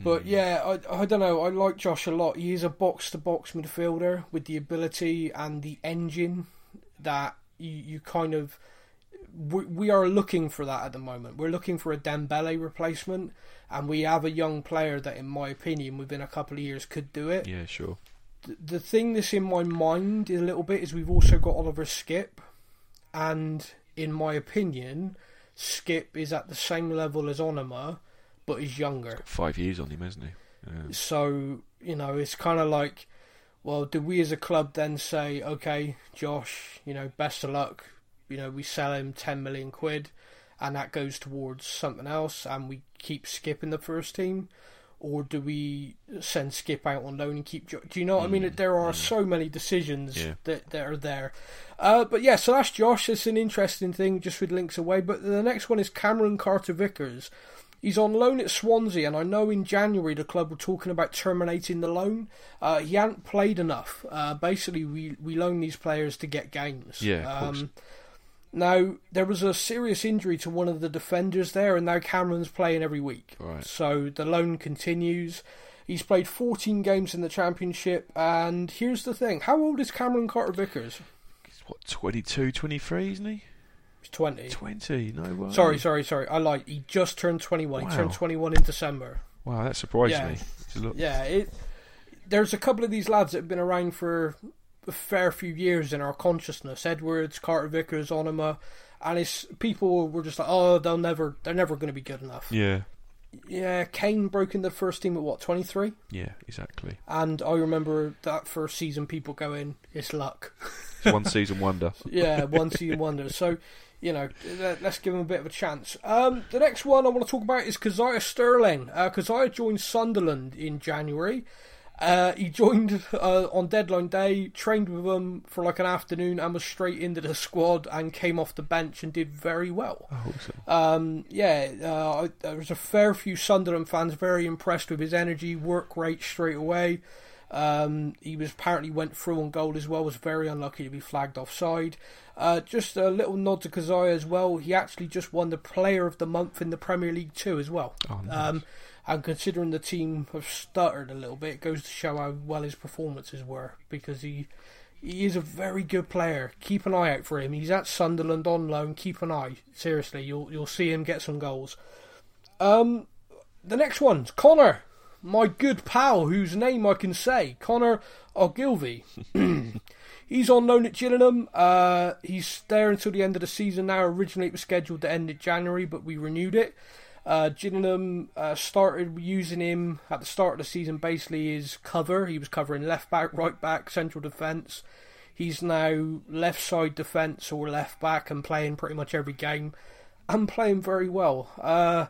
But mm. yeah, I I don't know. I like Josh a lot. He is a box to box midfielder with the ability and the engine that you, you kind of we, we are looking for that at the moment. We're looking for a Dembele replacement. And we have a young player that, in my opinion, within a couple of years could do it. Yeah, sure. The, the thing that's in my mind a little bit is we've also got Oliver Skipp. And, in my opinion, Skipp is at the same level as Onomah, but is younger. He's got five years on him, hasn't he? Yeah. So, you know, it's kind of like, well, do we as a club then say, okay, Josh, you know, best of luck. You know, we sell him ten million quid. And that goes towards something else, and we keep Skipp in the first team, or do we send Skipp out on loan and keep? Jo- do you know what mm, I mean? There are mm. so many decisions yeah. that, that are there. Uh, but yeah, so that's Josh. It's an interesting thing, just with links away. But the next one is Cameron Carter-Vickers. He's on loan at Swansea, and I know in January the club were talking about terminating the loan. Uh, he hadn't played enough. Uh, basically, we we loan these players to get games. Yeah, of um, course. Now, there was a serious injury to one of the defenders there, and now Cameron's playing every week. Right. So the loan continues. He's played fourteen games in the Championship, and here's the thing. How old is Cameron Carter-Vickers? He's, what, twenty-two, twenty-three, isn't he? He's twenty. twenty, no way. Sorry, sorry, sorry. I lied. He just turned twenty-one. Wow. He turned twenty-one in December. Wow, that surprised yeah. me. Look. Yeah, it, there's a couple of these lads that have been around for... a fair few years in our consciousness. Edwards, Carter-Vickers, Onomah, and his people were just like, oh, they'll never, they're never going to be good enough. Yeah, yeah. Kane broke in the first team at what, twenty-three? Yeah, exactly. And I remember that first season, people going, "It's luck." It's one season wonder. yeah, one season wonder. So, you know, let's give him a bit of a chance. Um, the next one I want to talk about is Kazaiah Sterling. Uh, Kazaiah joined Sunderland in January. Uh, he joined uh, on deadline day, trained with them for like an afternoon, and was straight into the squad and came off the bench and did very well. I hope so. Um, yeah, uh, I, there was a fair few Sunderland fans very impressed with his energy, work rate straight away. Um, he was apparently went through on goal as well, was very unlucky to be flagged offside. Uh, just a little nod to Kazaiah as well. He actually just won the Player of the Month in the Premier League too as well. Oh, nice. Um, and considering the team have stuttered a little bit, it goes to show how well his performances were, because he He is a very good player. Keep an eye out for him. He's at Sunderland on loan. Keep an eye. Seriously, you'll you'll see him get some goals. Um, the next one's Connor, my good pal, whose name I can say, Connor Ogilvie. He's on loan at Gillingham. Uh, he's there until the end of the season now. Originally it was scheduled to end in January, but we renewed it. Uh, Gillingham uh, started using him at the start of the season, basically his cover. He was covering left back, right back, central defence. He's now left side defence or left back and playing pretty much every game and playing very well. Uh,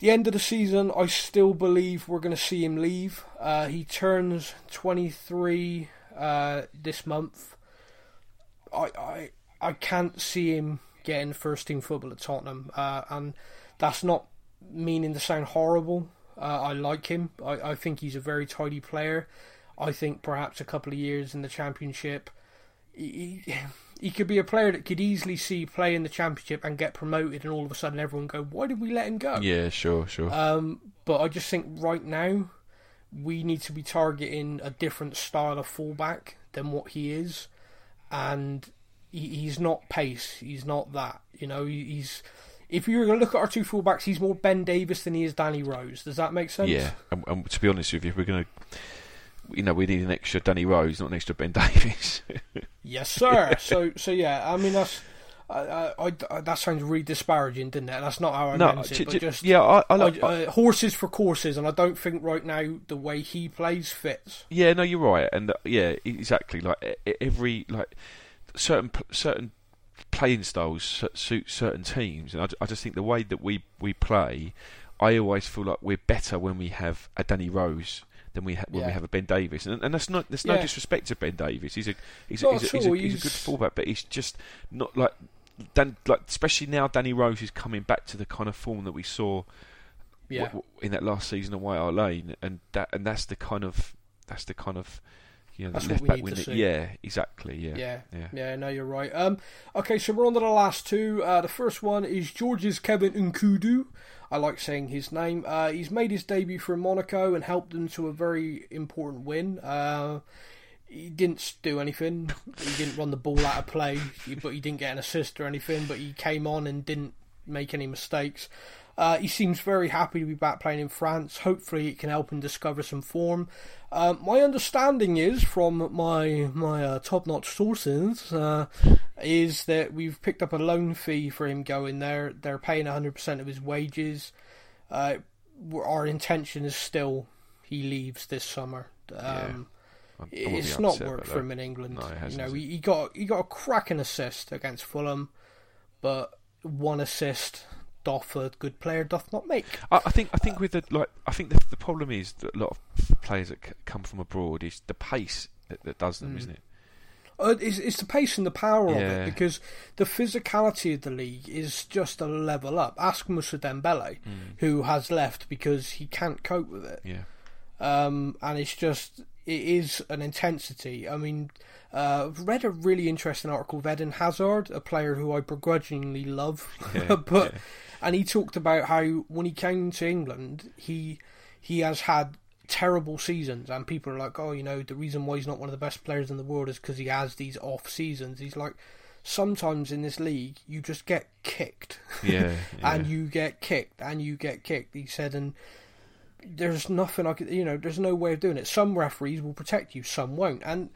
the end of the season, I still believe we're going to see him leave. Uh, he turns twenty-three... Uh, this month. I, I I can't see him getting first team football at Tottenham, uh, and that's not meaning to sound horrible. uh, I like him. I, I think he's a very tidy player. I think perhaps a couple of years in the Championship, he, he, he could be a player that could easily see play in the Championship and get promoted, and all of a sudden everyone go, why did we let him go? Yeah, sure, sure. Um, but I just think right now we need to be targeting a different style of fullback than what he is, and he, he's not pace. He's not that. You know, he's. If you were going to look at our two fullbacks, he's more Ben Davies than he is Danny Rose. Does that make sense? Yeah, and, and to be honest with you, if we're going to, you know, we need an extra Danny Rose, not an extra Ben Davies. Yes, sir. So, so yeah. I mean, that's. I, I, I, that sounds really disparaging, didn't it? That's not how I no, meant it. J- but just yeah, I, I, like, I, I, horses for courses, and I don't think right now the way he plays fits. Yeah, no, you're right, and uh, yeah, exactly. Like every like certain certain playing styles suit certain teams, and I, I just think the way that we we play, I always feel like we're better when we have a Danny Rose than we ha- when yeah. we have a Ben Davies, and, and that's not there's no yeah. disrespect to Ben Davies. He's a he's a, he's, a, he's, a, he's a good fullback, but he's just not like Dan, like especially now. Danny Rose is coming back to the kind of form that we saw yeah. w- w- in that last season away at our lane, and that and that's the kind of that's the kind of you know the that's left back win. Yeah, exactly. Yeah. yeah, yeah, yeah. No, you're right. Um, okay, so we're on to the last two. Uh, the first one is George's Kevin N'Koudou. I like saying his name. Uh, he's made his debut for Monaco and helped them to a very important win. Uh, he didn't do anything. He didn't run the ball out of play, but he didn't get an assist or anything. But he came on and didn't make any mistakes. Uh, he seems very happy to be back playing in France. Hopefully it can help him discover some form. Uh, my understanding is, from my my uh, top-notch sources, uh, is that we've picked up a loan fee for him going there. They're paying one hundred percent of his wages. Uh, our intention is still he leaves this summer. Um, yeah. It's not worked for him in England. No, it hasn't. You know, he, he got he got a cracking assist against Fulham, but one assist doth a good player doth not make. I, I think. I think uh, with the like. I think the, the problem is that a lot of players that c- come from abroad is the pace that, that does them, mm. isn't it? Uh, it's, it's the pace and the power yeah. of it, because the physicality of the league is just a level up. Ask Moussa Dembele, mm. who has left because he can't cope with it. Yeah. Um, and it's just it is an intensity. I mean, uh, I've read a really interesting article of Eden Hazard, a player who I begrudgingly love, yeah, but. Yeah. And he talked about how when he came to England, he he has had terrible seasons, and people are like, oh, you know, the reason why he's not one of the best players in the world is because he has these off seasons. He's like, sometimes in this league, you just get kicked. Yeah, yeah. And you get kicked, and you get kicked. He said, and there's nothing I could, you know, there's no way of doing it. Some referees will protect you, some won't. And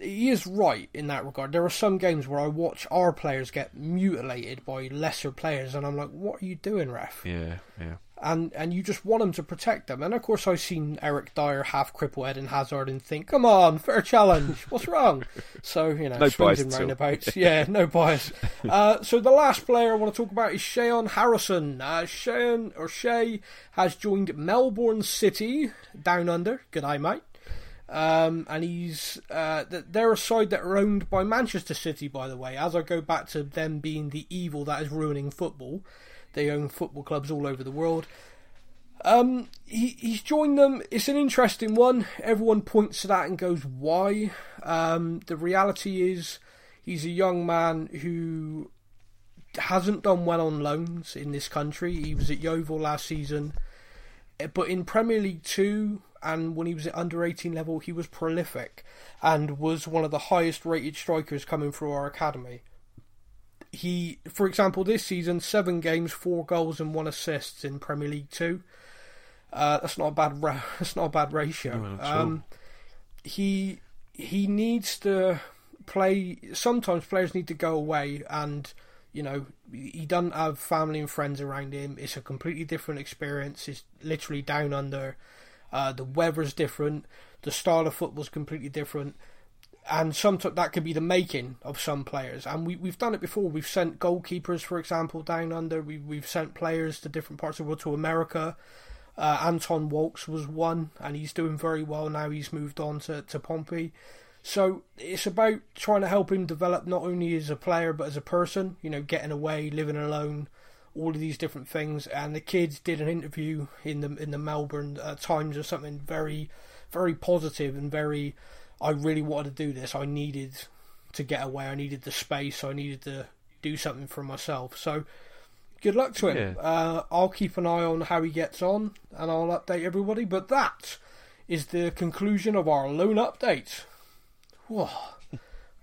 he is right in that regard. There are some games where I watch our players get mutilated by lesser players, and I'm like, what are you doing, ref? Yeah, yeah. And and you just want them to protect them. And of course I've seen Eric Dyer half-cripple Eden Hazard and think, come on, fair challenge, what's wrong? So, you know, no swings and roundabouts. Yeah, no bias. Uh, so the last player I want to talk about is Shayon Harrison. Uh, Shayon, or Shay, has joined Melbourne City, down under. Good eye, mate. Um, and he's uh, they're a side that are owned by Manchester City, by the way. As I go back to them being the evil that is ruining football, they own football clubs all over the world. Um, he, he's joined them. It's an interesting one. Everyone points to that and goes, why? Um, the reality is he's a young man who hasn't done well on loans in this country. He was at Yeovil last season, but in Premier League two and when he was at under eighteen level, he was prolific and was one of the highest rated strikers coming through our academy. He, for example, this season, seven games, four goals and one assist in Premier League Two. Uh, that's not a bad. Ra- that's not a bad ratio. No, um, he he needs to play. Sometimes players need to go away, and you know he doesn't have family and friends around him. It's a completely different experience. It's literally down under. Uh, the weather's different. The style of football's completely different. And sometimes that could be the making of some players. And we, we've done it before. We've sent goalkeepers, for example, down under. We, we've sent players to different parts of the world, to America. Uh, Anton Walks was one, and he's doing very well now. He's moved on to, to Pompey. So it's about trying to help him develop not only as a player, but as a person. You know, getting away, living alone, all of these different things. And the kids did an interview in the in the Melbourne uh, Times or something, very, very positive and very... I really wanted to do this. I needed to get away. I needed the space. I needed to do something for myself. So good luck to him. Yeah. Uh, I'll keep an eye on how he gets on, and I'll update everybody. But that is the conclusion of our loan update. Whoa.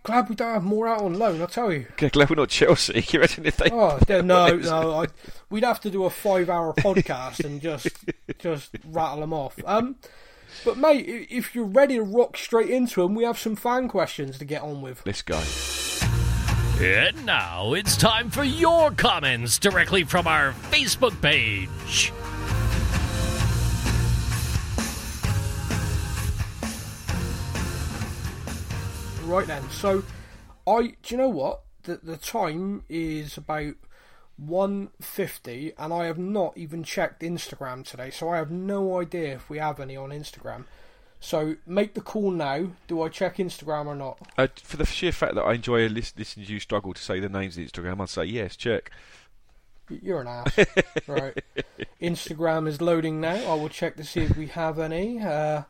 Glad we don't have more out on loan, I tell you. Glad we're not Chelsea. You reckon if they oh, no, no. I, we'd have to do a five-hour podcast and just just rattle them off. Um. But, mate, if you're ready to rock straight into them, we have some fan questions to get on with. Let's go. And now it's time for your comments directly from our Facebook page. Right then, so, I do you know what? The, the time is about one fifty, and I have not even checked Instagram today, so I have no idea if we have any on Instagram. So make the call now. Do I check Instagram or not? Uh, for the sheer fact that I enjoy listening to you struggle to say the names of Instagram, I'd say yes, check. You're an ass. Right. Instagram is loading now. I will check to see if we have any. Uh,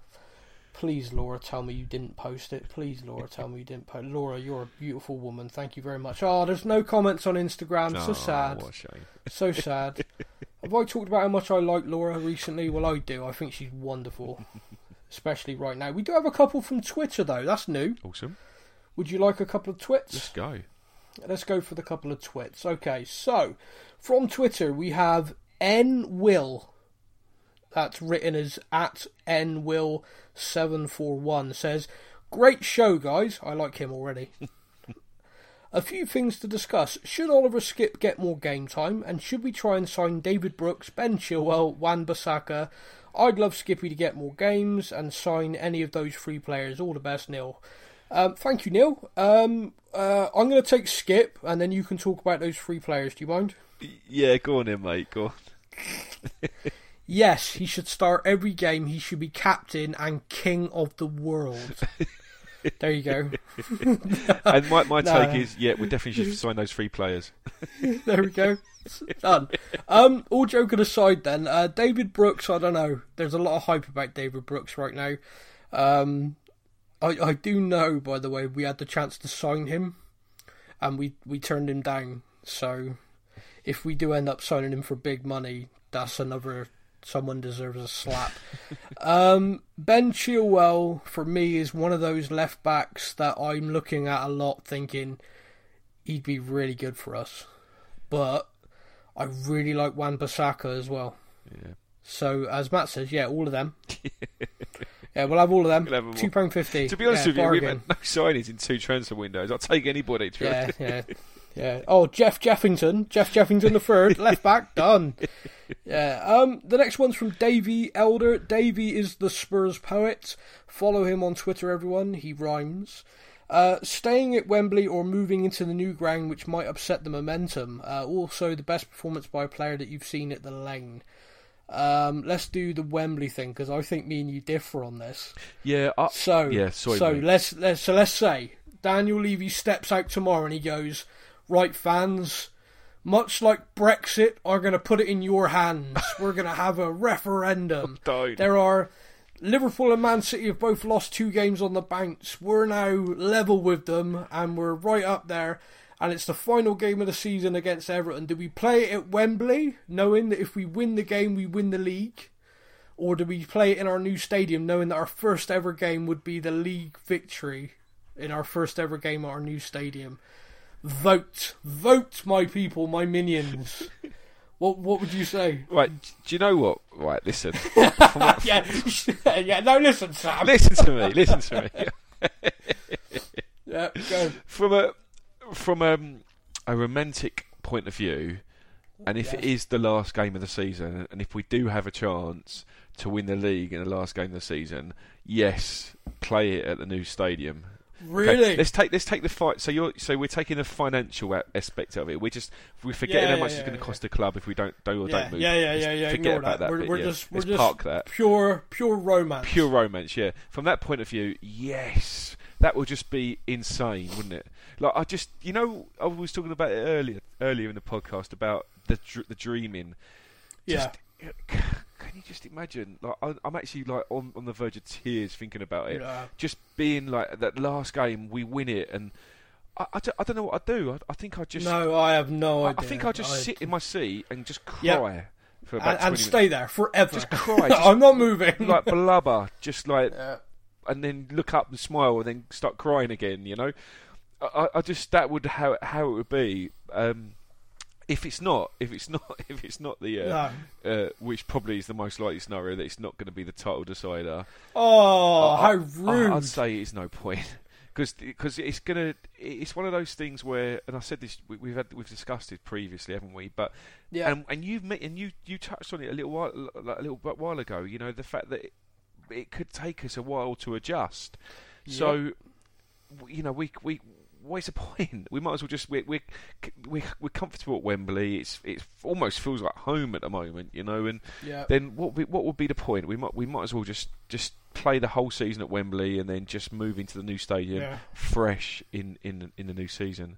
please, Laura, tell me you didn't post it. Please, Laura, tell me you didn't post it. Laura, you're a beautiful woman. Thank you very much. Oh, there's no comments on Instagram. So oh, sad. What a shame. So sad. Have I talked about how much I like Laura recently? Well, I do. I think she's wonderful, especially right now. We do have a couple from Twitter, though. That's new. Awesome. Would you like a couple of twits? Let's go. Let's go for the couple of twits. Okay, so from Twitter, we have N. Will. That's written as at N Will seven four one, says, "Great show, guys." I like him already. "A few things to discuss. Should Oliver Skipp get more game time? And should we try and sign David Brooks, Ben Chilwell, Wan-Bissaka? I'd love Skippy to get more games and sign any of those three players. All the best, Neil." Um, thank you, Neil. Um, uh, I'm going to take Skip, and then you can talk about those three players. Do you mind? Yeah, go on in, mate. Go on. Yes, he should start every game. He should be captain and king of the world. There you go. And my, my no. take is, yeah, we definitely should sign those three players. There we go. Done. Um, all joking aside then, uh, David Brooks, I don't know. There's a lot of hype about David Brooks right now. Um, I, I do know, by the way, we had the chance to sign him, and we, we turned him down. So if we do end up signing him for big money, that's another... someone deserves a slap. um, Ben Chilwell, for me, is one of those left backs that I'm looking at a lot thinking he'd be really good for us. But I really like Wan-Bissaka as well. Yeah. So, as Matt says, yeah, all of them. Yeah, we'll have all of them. We'll them two pounds fifty. To be honest yeah, with bargain. you, we've had no signings in two transfer windows. I'll take anybody. To yeah, it. yeah. Yeah. Oh, Jeff Jeffington. Jeff Jeffington the third, left back, done. Yeah. Um. The next one's from Davey Elder. Davey is the Spurs poet. Follow him on Twitter, everyone. He rhymes. Uh, staying at Wembley or moving into the new ground, which might upset the momentum. Uh, also, the best performance by a player that you've seen at the Lane. Um, let's do the Wembley thing because I think me and you differ on this. Yeah. I, so yeah. Sorry, so mate. let's let's so let's say Daniel Levy steps out tomorrow and he goes, "Right, fans, much like Brexit, I'm going to put it in your hands. We're going to have a referendum. There are... Liverpool and Man City have both lost two games on the bounce. We're now level with them, and we're right up there. And it's the final game of the season against Everton. Do we play it at Wembley, knowing that if we win the game, we win the league? Or do we play it in our new stadium knowing that our first ever game would be the league victory in our first ever game at our new stadium? Vote. Vote, my people, my minions. What What would you say? Right, do you know what? Right, listen. yeah, yeah, no, listen, Sam. Listen to me, listen to me. yeah, go. From a, from a, a romantic point of view, and if yeah. it is the last game of the season, and if we do have a chance to win the league in the last game of the season, yes, play it at the new stadium. Really? Okay, let's take let's take the fight. So you're so we're taking the financial aspect of it. We're just we're forgetting yeah, yeah, how much yeah, it's going to yeah. cost the club if we don't do or yeah, don't move. Yeah, yeah, yeah, yeah. Forget Ignore about that. that we're, bit, we're yeah. just we're let's just park that. Pure pure romance. Pure romance. Yeah. From that point of view, yes, that would just be insane, wouldn't it? Like I just you know I was talking about it earlier earlier in the podcast about the the dreaming. Just, yeah. Can you just imagine? Like, I'm actually like on, on the verge of tears thinking about it. Yeah. Just being like that last game, we win it, and I, I, don't, I don't know what I'd do. I, I think I'd just no, I have no I, idea. I think I'd just I... sit in my seat and just cry yep. for about and, twenty and stay minutes. There forever. Just cry. Just, I'm not moving. Like blubber, just like, yeah. and then look up and smile, and then start crying again. You know, I, I just that would how how it would be. Um, If it's not, if it's not, if it's not the, uh, no. uh, which probably is the most likely scenario that it's not going to be the title decider. Oh, I, how rude! I, I'd say it's no point because because it's gonna. It's one of those things where, and I said this, we, we've had we've discussed it previously, haven't we? But yeah, and, and you've met, and you you touched on it a little while like a little while ago. You know the fact that it, it could take us a while to adjust. Yeah. So, you know, we we. What's the point? We might as well just we're we're we're, we're comfortable at Wembley. It's it almost feels like home at the moment, you know. And yeah. then what what would be the point? We might we might as well just, just play the whole season at Wembley and then just move into the new stadium yeah. fresh in, in in the new season.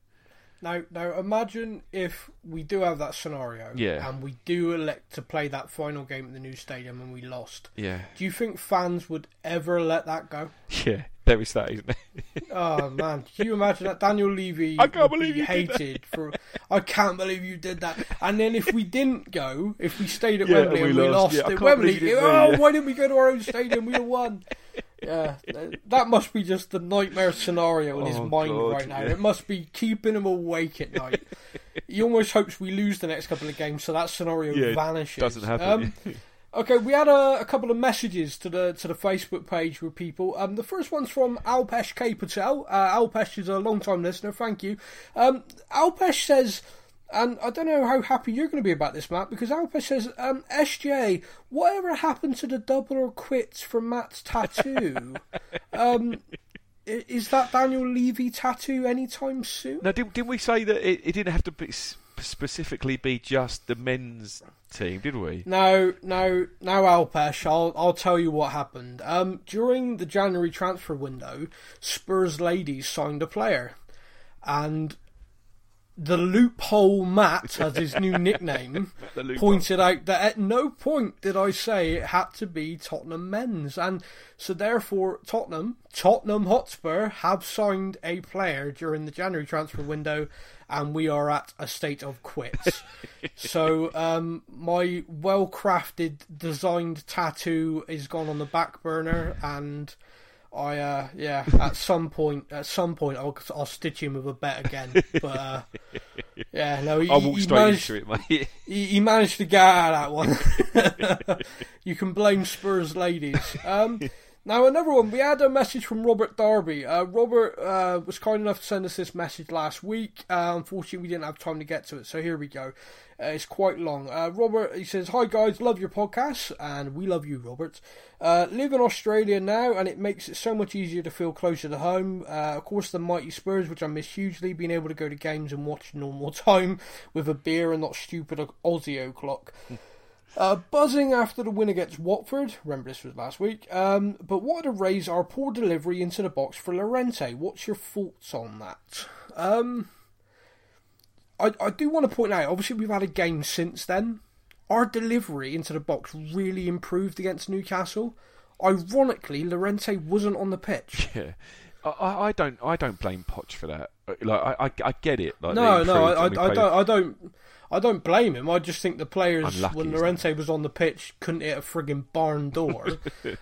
Now now imagine if we do have that scenario, yeah. and we do elect to play that final game at the new stadium and we lost. Yeah. Do you think fans would ever let that go? Yeah. There is that, isn't it? Oh man, can you imagine that? Daniel Levy I can't believe you hated did that. for I can't believe you did that. And then if we didn't go, if we stayed at yeah, Wembley and we, and we lost, lost yeah, at Wembley, oh, win, yeah. why didn't we go to our own stadium? We'd have won. Yeah, that must be just the nightmare scenario in his oh, mind God, right now. Yeah. It must be keeping him awake at night. He almost hopes we lose the next couple of games, so that scenario yeah, vanishes. Doesn't happen. Um, yeah. Okay, we had a, a couple of messages to the to the Facebook page with people. Um, the first one's from Alpesh K. Patel. Uh, Alpesh is a long-time listener, thank you. Um, Alpesh says, and I don't know how happy you're going to be about this, Matt, because Alpesh says, um, S J, whatever happened to the double or quits from Matt's tattoo? um, is that Daniel Levy tattoo anytime soon? Now, didn't, didn't we say that it, it didn't have to be... specifically be just the men's team, did we? No, no, no, Alpesh, I'll, I'll tell you what happened. Um, during the January transfer window, Spurs ladies signed a player, and the loophole Matt, as his new nickname, pointed out that at no point did I say it had to be Tottenham men's, and so therefore Tottenham, Tottenham Hotspur have signed a player during the January transfer window, and we are at a state of quits. So um, my well-crafted, designed tattoo is gone on the back burner, and I uh, yeah, at some point, at some point, I'll I'll stitch him with a bet again. But uh, yeah, no, he, I walk he straight managed, into it, mate. He, he managed to get out of that one. You can blame Spurs ladies. Um, now another one. We had a message from Robert Darby. Uh, Robert uh, was kind enough to send us this message last week. Uh, unfortunately, we didn't have time to get to it, so here we go. Uh, it's quite long. Uh, Robert, he says, "Hi guys, love your podcast," and we love you, Robert. Uh, live in Australia now, and it makes it so much easier to feel closer to home. Uh, of course, the mighty Spurs, which I miss hugely, being able to go to games and watch normal time with a beer and not stupid Aussie o'clock. Uh, buzzing after the win against Watford, remember this was last week, um, but wanted to raise our poor delivery into the box for Llorente. What's your thoughts on that? Um... I, I do want to point out, obviously we've had a game since then. Our delivery into the box really improved against Newcastle. Ironically, Llorente wasn't on the pitch. Yeah, I, I don't, I don't blame Poch for that. Like I, I, I get it. Like, no, no, I, I, I don't, I don't, I don't blame him. I just think the players, Unlucky, when Llorente was on the pitch, couldn't hit a frigging barn door,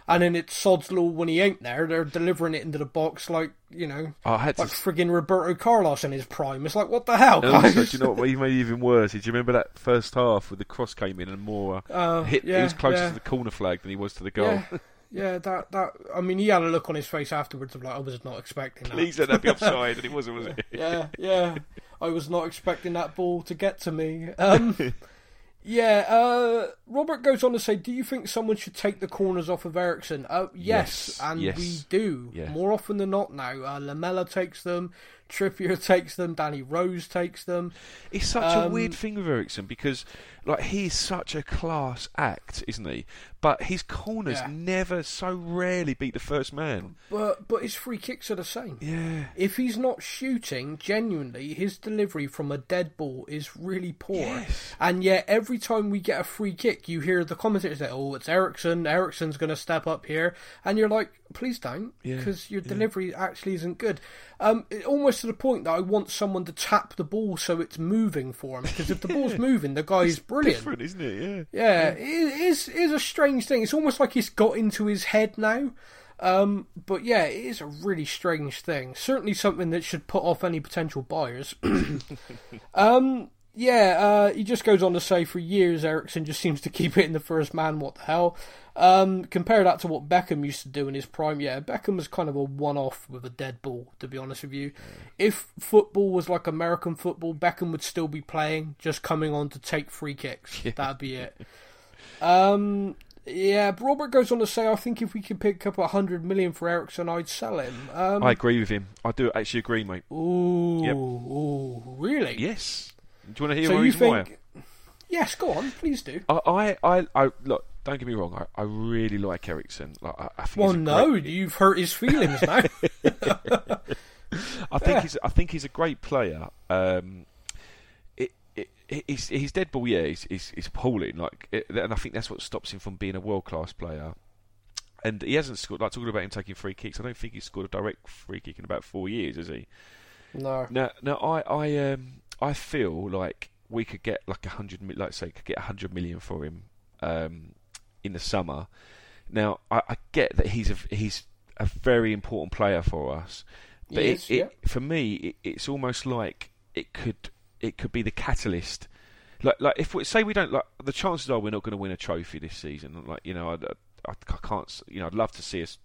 and then it's sod's law when he ain't there. They're delivering it into the box like, you know, I had like to... frigging Roberto Carlos in his prime. It's like, what the hell, guys? Also, do you know what he made even worse? Do you remember that first half where the cross came in and Moura uh, hit? Yeah, he was closer yeah. to the corner flag than he was to the goal. Yeah. Yeah, that, that... I mean, he had a look on his face afterwards of like, I was not expecting that. Please let that be offside, and it wasn't, was it? Yeah, yeah. I was not expecting that ball to get to me. Um, yeah, uh, Robert goes on to say, do you think someone should take the corners off of Eriksen? Uh, yes, yes, and yes. we do. Yeah. More often than not now. Uh, Lamella takes them, Trippier takes them, Danny Rose takes them. It's such um, a weird thing with Eriksen because, like, he's such a class act, isn't he? But his corners yeah. never, so rarely beat the first man. But but his free kicks are the same. Yeah. If he's not shooting, genuinely, his delivery from a dead ball is really poor. Yes. And yet, every time we get a free kick, you hear the commentators say, "Oh, it's Eriksen. Eriksen's going to step up here," and you're like, "Please don't," because yeah. your delivery yeah. actually isn't good. Um, it almost. To the point that I want someone to tap the ball so it's moving for him, because if the yeah. ball's moving, the guy it's is brilliant. Different, isn't it? Yeah, yeah. It is, it is a strange thing. It's almost like it's got into his head now. Um, but yeah, it is a really strange thing. Certainly something that should put off any potential buyers. um, yeah, uh, he just goes on to say, for years Eriksen just seems to keep it in the first man. What the hell? Um, compare that to what Beckham used to do in his prime. Yeah, Beckham was kind of a one-off with a dead ball, to be honest with you. Yeah. If football was like American football, Beckham would still be playing, just coming on to take free kicks. Yeah. That'd be it. um, yeah, Robert goes on to say, I think if we could pick up one hundred million for Eriksen, I'd sell him. Um, I agree with him. I do actually agree, mate. Ooh, yep. ooh really? Yes. Do you want to hear so where he's think... why? Yes, go on, please do. I, I, I, I look. Don't get me wrong, I, I really like Eriksen. Like, I, I think well, he's no, great... you've hurt his feelings now. I think yeah. he's. I think he's a great player. Um, it, it, his, his dead ball, yeah, is is appalling. Like, it, and I think that's what stops him from being a world class player. And he hasn't scored. Like, talking about him taking free kicks, I don't think he's scored a direct free kick in about four years, has he? No. Now, now I, I, um, I feel like we could get like a hundred, like say, could get a hundred million for him. Um. In the summer. Now, I, I get that he's a he's a very important player for us, but yes, it, yeah. it, for me, it, it's almost like it could it could be the catalyst. Like like if we say we don't like the chances are we're not going to win a trophy this season. Like you know, I, I, I can't. You know, I'd love to see us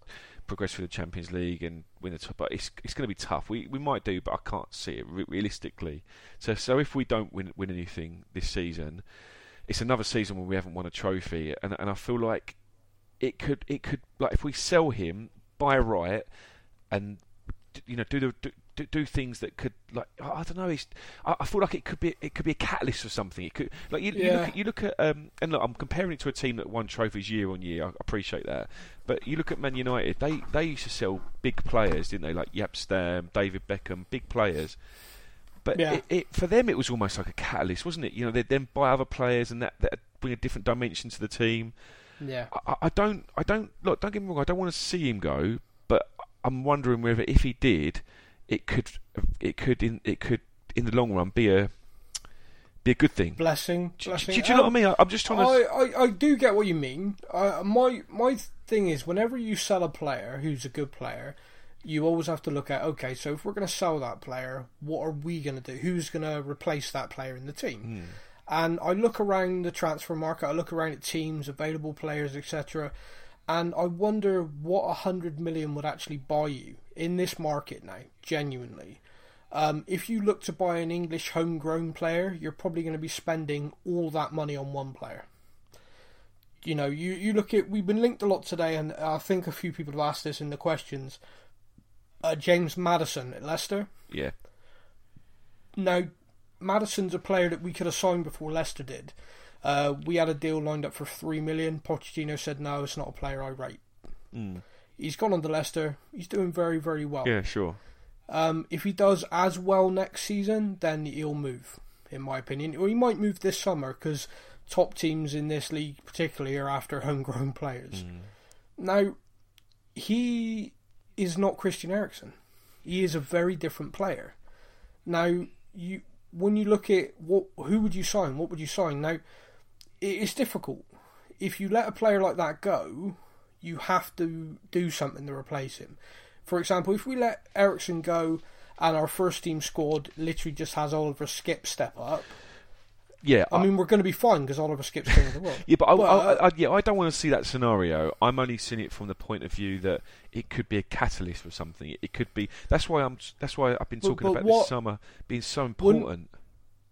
progress through the Champions League and win the top, but it's it's going to be tough. We we might do, but I can't see it re- realistically. So so if we don't win win anything this season. It's another season where we haven't won a trophy, and and I feel like it could it could like if we sell him by right, and you know do the do, do things that could like I don't know. It's, I, I feel like it could be it could be a catalyst for something. It could like you, yeah. you look at, you look at um and look, I'm comparing it to a team that won trophies year on year. I appreciate that, but you look at Man United. They they used to sell big players, didn't they? Like Yap Stam, David Beckham, big players. But yeah. it, it, for them, it was almost like a catalyst, wasn't it? You know, they'd then buy other players, and that that bring a different dimension to the team. Yeah. I, I don't, I don't look. Don't get me wrong. I don't want to see him go, but I'm wondering whether, if he did, it could, it could, in, it could, in the long run, be a, be a good thing. Blessing. Do, blessing. do, do you know um, what I mean? I'm just trying to. I, I, I do get what you mean. I, my, my thing is, whenever you sell a player who's a good player. You always have to look at, okay, so if we're going to sell that player, what are we going to do? Who's going to replace that player in the team? Mm. And I look around the transfer market, I look around at teams, available players, et cetera, and I wonder what one hundred million would actually buy you in this market now, genuinely. Um, if you look to buy an English homegrown player, you're probably going to be spending all that money on one player. You know, you, you look at, we've been linked a lot today, and I think a few people have asked this in the questions. Uh, James Maddison at Leicester. Yeah. Now, Maddison's a player that we could have signed before Leicester did. Uh, we had a deal lined up for three million. Pochettino said, no, it's not a player I rate. Mm. He's gone on to Leicester. He's doing very, very well. Yeah, sure. Um, if he does as well next season, then he'll move, in my opinion. Or he might move this summer, because top teams in this league particularly are after homegrown players. Mm. Now, he... is not Christian Eriksen. He is a very different player. Now, you when you look at what who would you sign, what would you sign? Now, it's difficult. If you let a player like that go, you have to do something to replace him. For example, if we let Eriksen go and our first team squad literally just has Oliver Skipp step up, yeah, I, I mean we're going to be fine because Oliver Skipp's king of the world. Yeah, but, I, but I, I, yeah, I don't want to see that scenario. I'm only seeing it from the point of view that it could be a catalyst for something. It could be. That's why I'm. That's why I've been talking but, but about what, this summer being so important. When,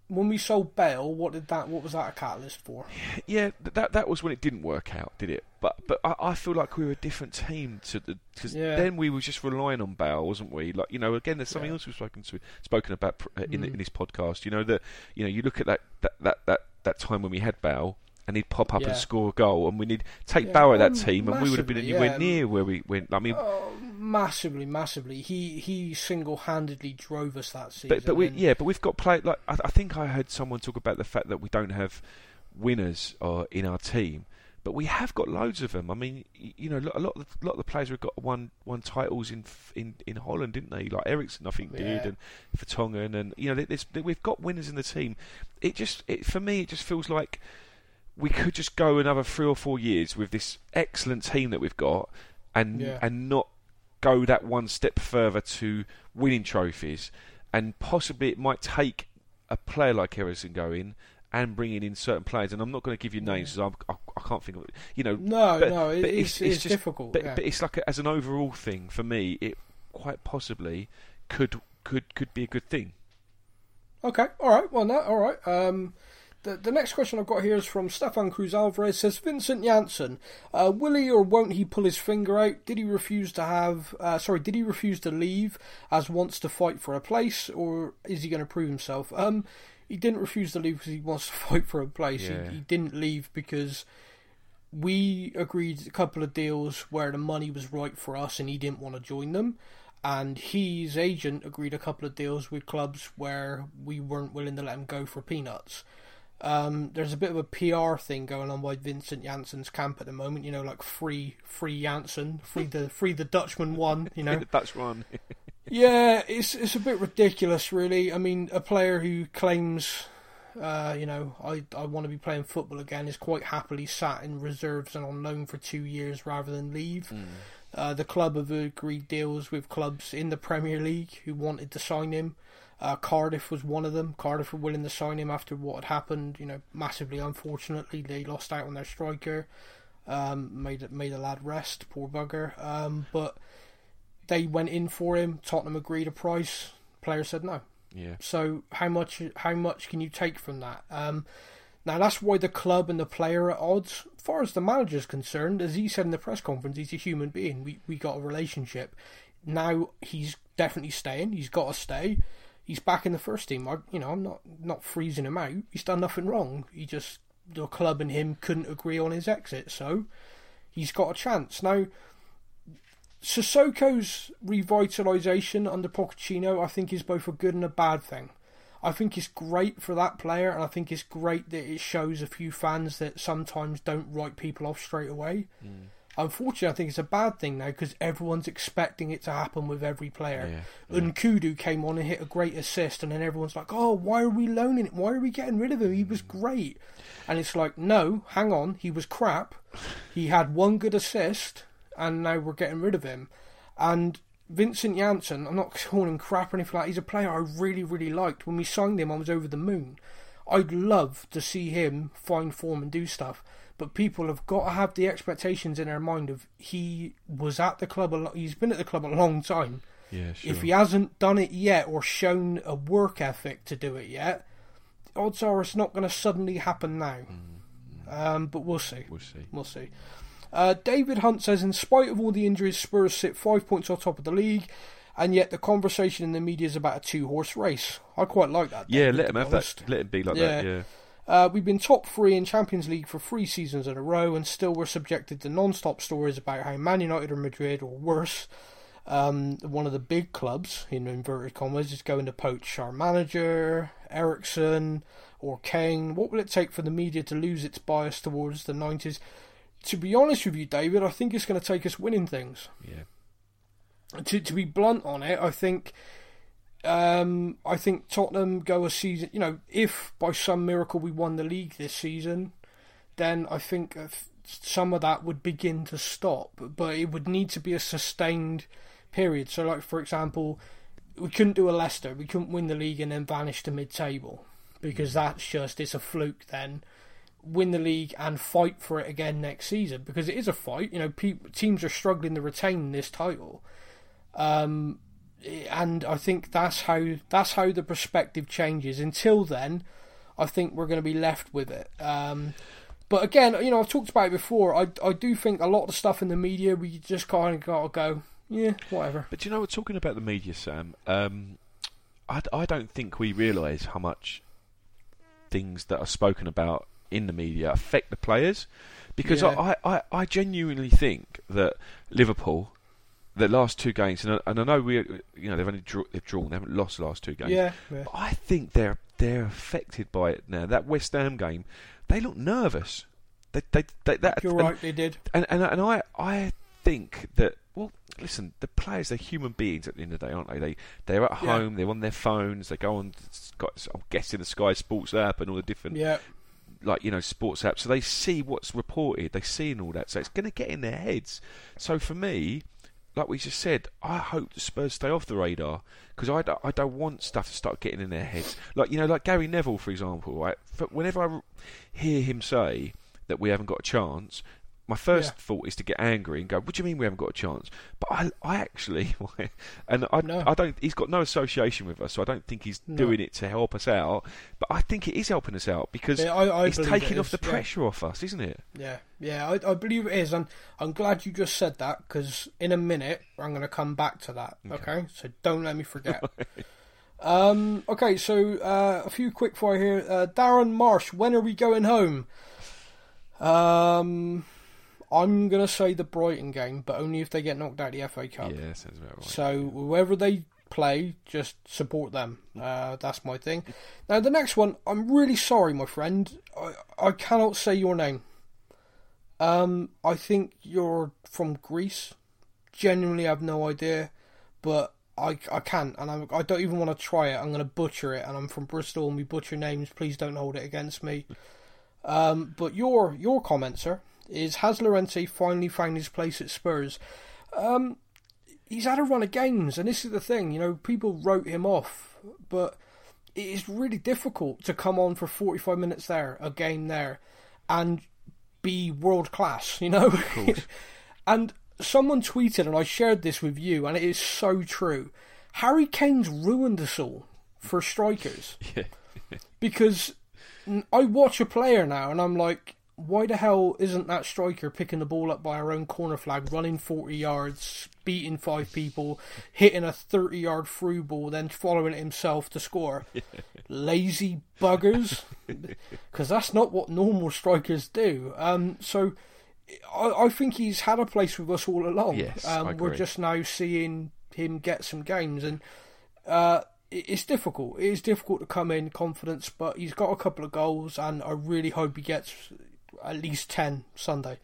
when we sold Bale, what did that? What was that a catalyst for? Yeah, that that was when it didn't work out, did it? But but I, I feel like we were a different team to the because yeah. then we were just relying on Bale, wasn't we? Like you know, again, there's something yeah. else we've spoken to, spoken about in mm. in this podcast. You know that you know you look at that. That, that, that, that time when we had Bale and he'd pop up yeah. and score a goal, and we need take yeah, Bale at that team, and we would have been anywhere yeah. near where we went. I mean, oh, massively, massively. He he single-handedly drove us that season. But, but we, yeah, but we've got play. Like I, I think I heard someone talk about the fact that we don't have winners uh, in our team, but we have got loads of them. I mean, you know, a lot of the, a lot of the players we've got won won titles in in, in Holland, didn't they? Like Eriksen, I think yeah. did, and Vertonghen, and you know, there's, we've got winners in the team. It just, it, for me, it just feels like we could just go another three or four years with this excellent team that we've got, and yeah. and not go that one step further to winning trophies. And possibly it might take a player like Harrison going and bringing in certain players. And I'm not going to give you names because yeah. I, I can't think of it. You know, no, but, no, it, but it's, it's, it's just, difficult. But, yeah. but it's like a, as an overall thing for me, it quite possibly could could could be a good thing. Okay, all right, well, no, all right. Um, the, the next question I've got here is from Stefan Cruz Alvarez. Says, Vincent Janssen, uh, will he or won't he pull his finger out? Did he refuse to have, uh, sorry, did he refuse to leave as wants to fight for a place, or is he going to prove himself? Um, he didn't refuse to leave because he wants to fight for a place. Yeah. He, he didn't leave because we agreed a couple of deals where the money was right for us and he didn't want to join them. And his agent agreed a couple of deals with clubs where we weren't willing to let him go for peanuts. Um, there's a bit of a P R thing going on by Vincent Janssen's camp at the moment. You know, like free, free Janssen, free the, free the Dutchman one. You know, the Dutch one. Yeah, it's it's a bit ridiculous, really. I mean, a player who claims, uh, you know, I I want to be playing football again is quite happily sat in reserves and on loan for two years rather than leave. Mm. Uh, the club have agreed deals with clubs in the Premier League who wanted to sign him. Uh, Cardiff was one of them. Cardiff were willing to sign him after what had happened. You know, massively unfortunately, they lost out on their striker. Um, made made a lad rest, poor bugger. Um, but they went in for him. Tottenham agreed a price. Player said no. Yeah. So how much? How much can you take from that? Um, Now, that's why the club and the player are at odds. As far as the manager's concerned, as he said in the press conference, he's a human being. We we got a relationship. Now, he's definitely staying. He's got to stay. He's back in the first team. I, you know, I'm not, not freezing him out. He's done nothing wrong. He just, the club and him couldn't agree on his exit, so he's got a chance. Now, Sissoko's revitalisation under Pochettino, I think, is both a good and a bad thing. I think it's great for that player, and I think it's great that it shows a few fans that sometimes don't write people off straight away. Mm. Unfortunately, I think it's a bad thing now because everyone's expecting it to happen with every player. Yeah, yeah. Nkudu came on and hit a great assist, and then everyone's like, oh, why are we loaning it? Why are we getting rid of him? He was great. And it's like, no, hang on, he was crap. He had one good assist, and now we're getting rid of him. And Vincent Janssen, I'm not calling him crap or anything like that. He's a player I really, really liked. When we signed him, I was over the moon. I'd love to see him find form and do stuff. But people have got to have the expectations in their mind of he was at the club a lot. He's been at the club a long time. Yeah, sure. If he hasn't done it yet or shown a work ethic to do it yet, odds are it's not going to suddenly happen now. Mm-hmm. Um, but we'll see. We'll see. We'll see. Uh, David Hunt says, in spite of all the injuries, Spurs sit five points off top of the league, and yet the conversation in the media is about a two-horse race. I quite like that. David, yeah, let him have honest. that. Let him be like yeah. that. Yeah. Uh, we've been top three in Champions League for three seasons in a row, and still we're subjected to non-stop stories about how Man United or Madrid or worse, um, one of the big clubs in inverted commas, is going to poach our manager, Eriksen, or Kane. What will it take for the media to lose its bias towards the nineties? To be honest with you, David, I think it's going to take us winning things. Yeah. To to be blunt on it, I think Um, I think Tottenham go a season... You know, if by some miracle we won the league this season, then I think some of that would begin to stop. But it would need to be a sustained period. So, like, for example, we couldn't do a Leicester. We couldn't win the league and then vanish to mid-table. Because that's just... It's a fluke then. Win the league and fight for it again next season. Because it is a fight. You know, pe- teams are struggling to retain this title. Um... And I think that's how that's how the perspective changes. Until then, I think we're going to be left with it. Um, but again, you know, I've talked about it before. I, I do think a lot of the stuff in the media, we just kind of got to go, yeah, whatever. But you know, we're talking about the media, Sam. Um, I, I don't think we realise how much things that are spoken about in the media affect the players. Because yeah. I, I, I genuinely think that Liverpool... The last two games, and I, and I know we, you know, they've only draw, they've drawn, they haven't lost the last two games. Yeah, yeah. But I think they're they're affected by it now. That West Ham game, they look nervous. They they, they that. You're and, right, they did. And and and I I think that well, listen, the players, they're human beings at the end of the day, aren't they? They they're at yeah. home, they're on their phones, they go on. I'm guessing the Sky Sports app and all the different. Yeah. Like, you know, sports apps, so they see what's reported, they see and all that, so it's going to get in their heads. So for me, like we just said, I hope the Spurs stay off the radar, because I, I don't want stuff to start getting in their heads. Like, you know, like Gary Neville, for example, right? But whenever I hear him say that we haven't got a chance, my first yeah. thought is to get angry and go, what do you mean we haven't got a chance? But I, I actually, and I, no. I don't, he's got no association with us, so I don't think he's no. doing it to help us out. But I think it is helping us out, because yeah, I, I it's taking it off the pressure yeah. off us, isn't it? Yeah, yeah, I, I believe it is. And I'm glad you just said that, because in a minute, I'm going to come back to that. Okay. okay? So don't let me forget. um, okay, so uh, a few quick fire here. Uh, Darren Marsh, when are we going home? Um... I'm going to say the Brighton game, but only if they get knocked out of the F A Cup. Yeah, sounds about right. So yeah. whoever they play, just support them. Uh, that's my thing. Now, the next one, I'm really sorry, my friend. I, I cannot say your name. Um, I think you're from Greece. Genuinely have no idea, but I, I can't, and I, I don't even want to try it. I'm going to butcher it, and I'm from Bristol, and we butcher names. Please don't hold it against me. Um, but your, your comment, sir, is, has Llorente finally found his place at Spurs? Um, he's had a run of games, and this is the thing, you know, people wrote him off, but it is really difficult to come on for forty-five minutes there, a game there, and be world class, you know? And someone tweeted, and I shared this with you, and it is so true, Harry Kane's ruined us all for strikers. Yeah. Because I watch a player now, and I'm like, why the hell isn't that striker picking the ball up by our own corner flag, running forty yards, beating five people, hitting a thirty-yard through ball, then following it himself to score? Lazy buggers. Because that's not what normal strikers do. Um, so I, I think he's had a place with us all along. Yes, um, I agree. We're just now seeing him get some games. And uh, it, it's difficult. It is difficult to come in confidence, but he's got a couple of goals, and I really hope he gets... at least ten Sunday.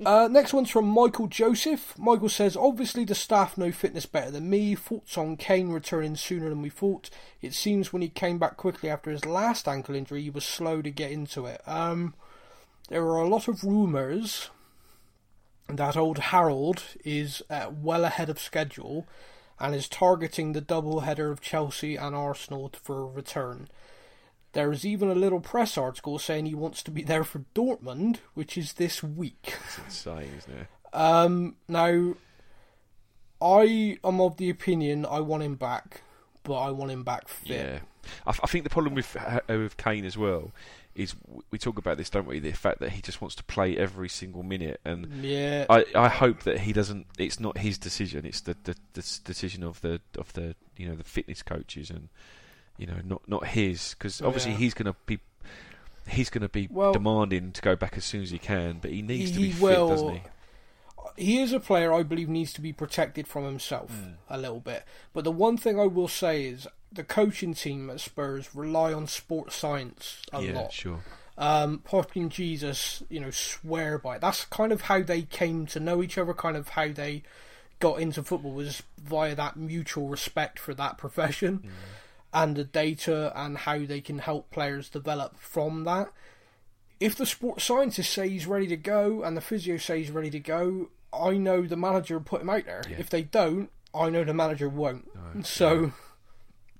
Yeah. Uh, next one's from Michael Joseph. Michael says, obviously the staff know fitness better than me. Thoughts on Kane returning sooner than we thought. It seems when he came back quickly after his last ankle injury, he was slow to get into it. Um, there are a lot of rumours that old Harold is uh, well ahead of schedule and is targeting the double header of Chelsea and Arsenal for a return. There is even a little press article saying he wants to be there for Dortmund, which is this week. That's insane, isn't it? Um, now, I am of the opinion I want him back, but I want him back fit. Yeah. I, I think the problem with, uh, with Kane as well is, we talk about this, don't we? The fact that he just wants to play every single minute. And yeah. I, I hope that he doesn't... It's not his decision. It's the, the, the decision of the of the you know the fitness coaches and... You know, not not his, because obviously yeah. he's going to be he's going to be well, demanding to go back as soon as he can, but he needs he, to be fit, will, doesn't he? He is a player I believe needs to be protected from himself mm. a little bit. But the one thing I will say is the coaching team at Spurs rely on sports science a yeah, lot. Yeah, sure. Um, Poch and Jesus, you know, swear by it. That's kind of how they came to know each other, kind of how they got into football was via that mutual respect for that profession mm. and the data and how they can help players develop from that. If the sports scientist says he's ready to go and the physio says he's ready to go, I know the manager will put him out there. Yeah. If they don't, I know the manager won't. No, so no.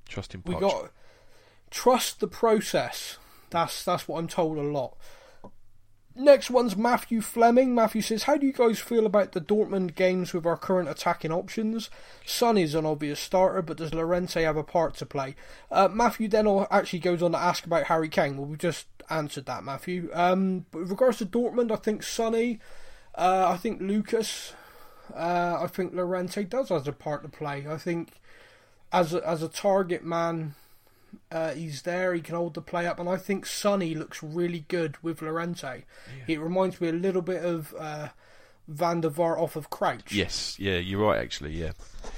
Trust him. We got trust the process. That's that's what I'm told a lot. Next one's Matthew Fleming. Matthew says, how do you guys feel about the Dortmund games with our current attacking options? Sonny's an obvious starter, but does Llorente have a part to play? Uh, Matthew then actually goes on to ask about Harry Kane. Well, we just answered that, Matthew. Um, but with regards to Dortmund, I think Sonny, uh, I think Lucas, uh, I think Llorente does have a part to play. I think as a, as a target man... Uh, he's there, he can hold the play up, and I think Sonny looks really good with Llorente. Yeah. It reminds me a little bit of uh, Van der Vaart off of Crouch. Yes, yeah, you're right, actually, yeah.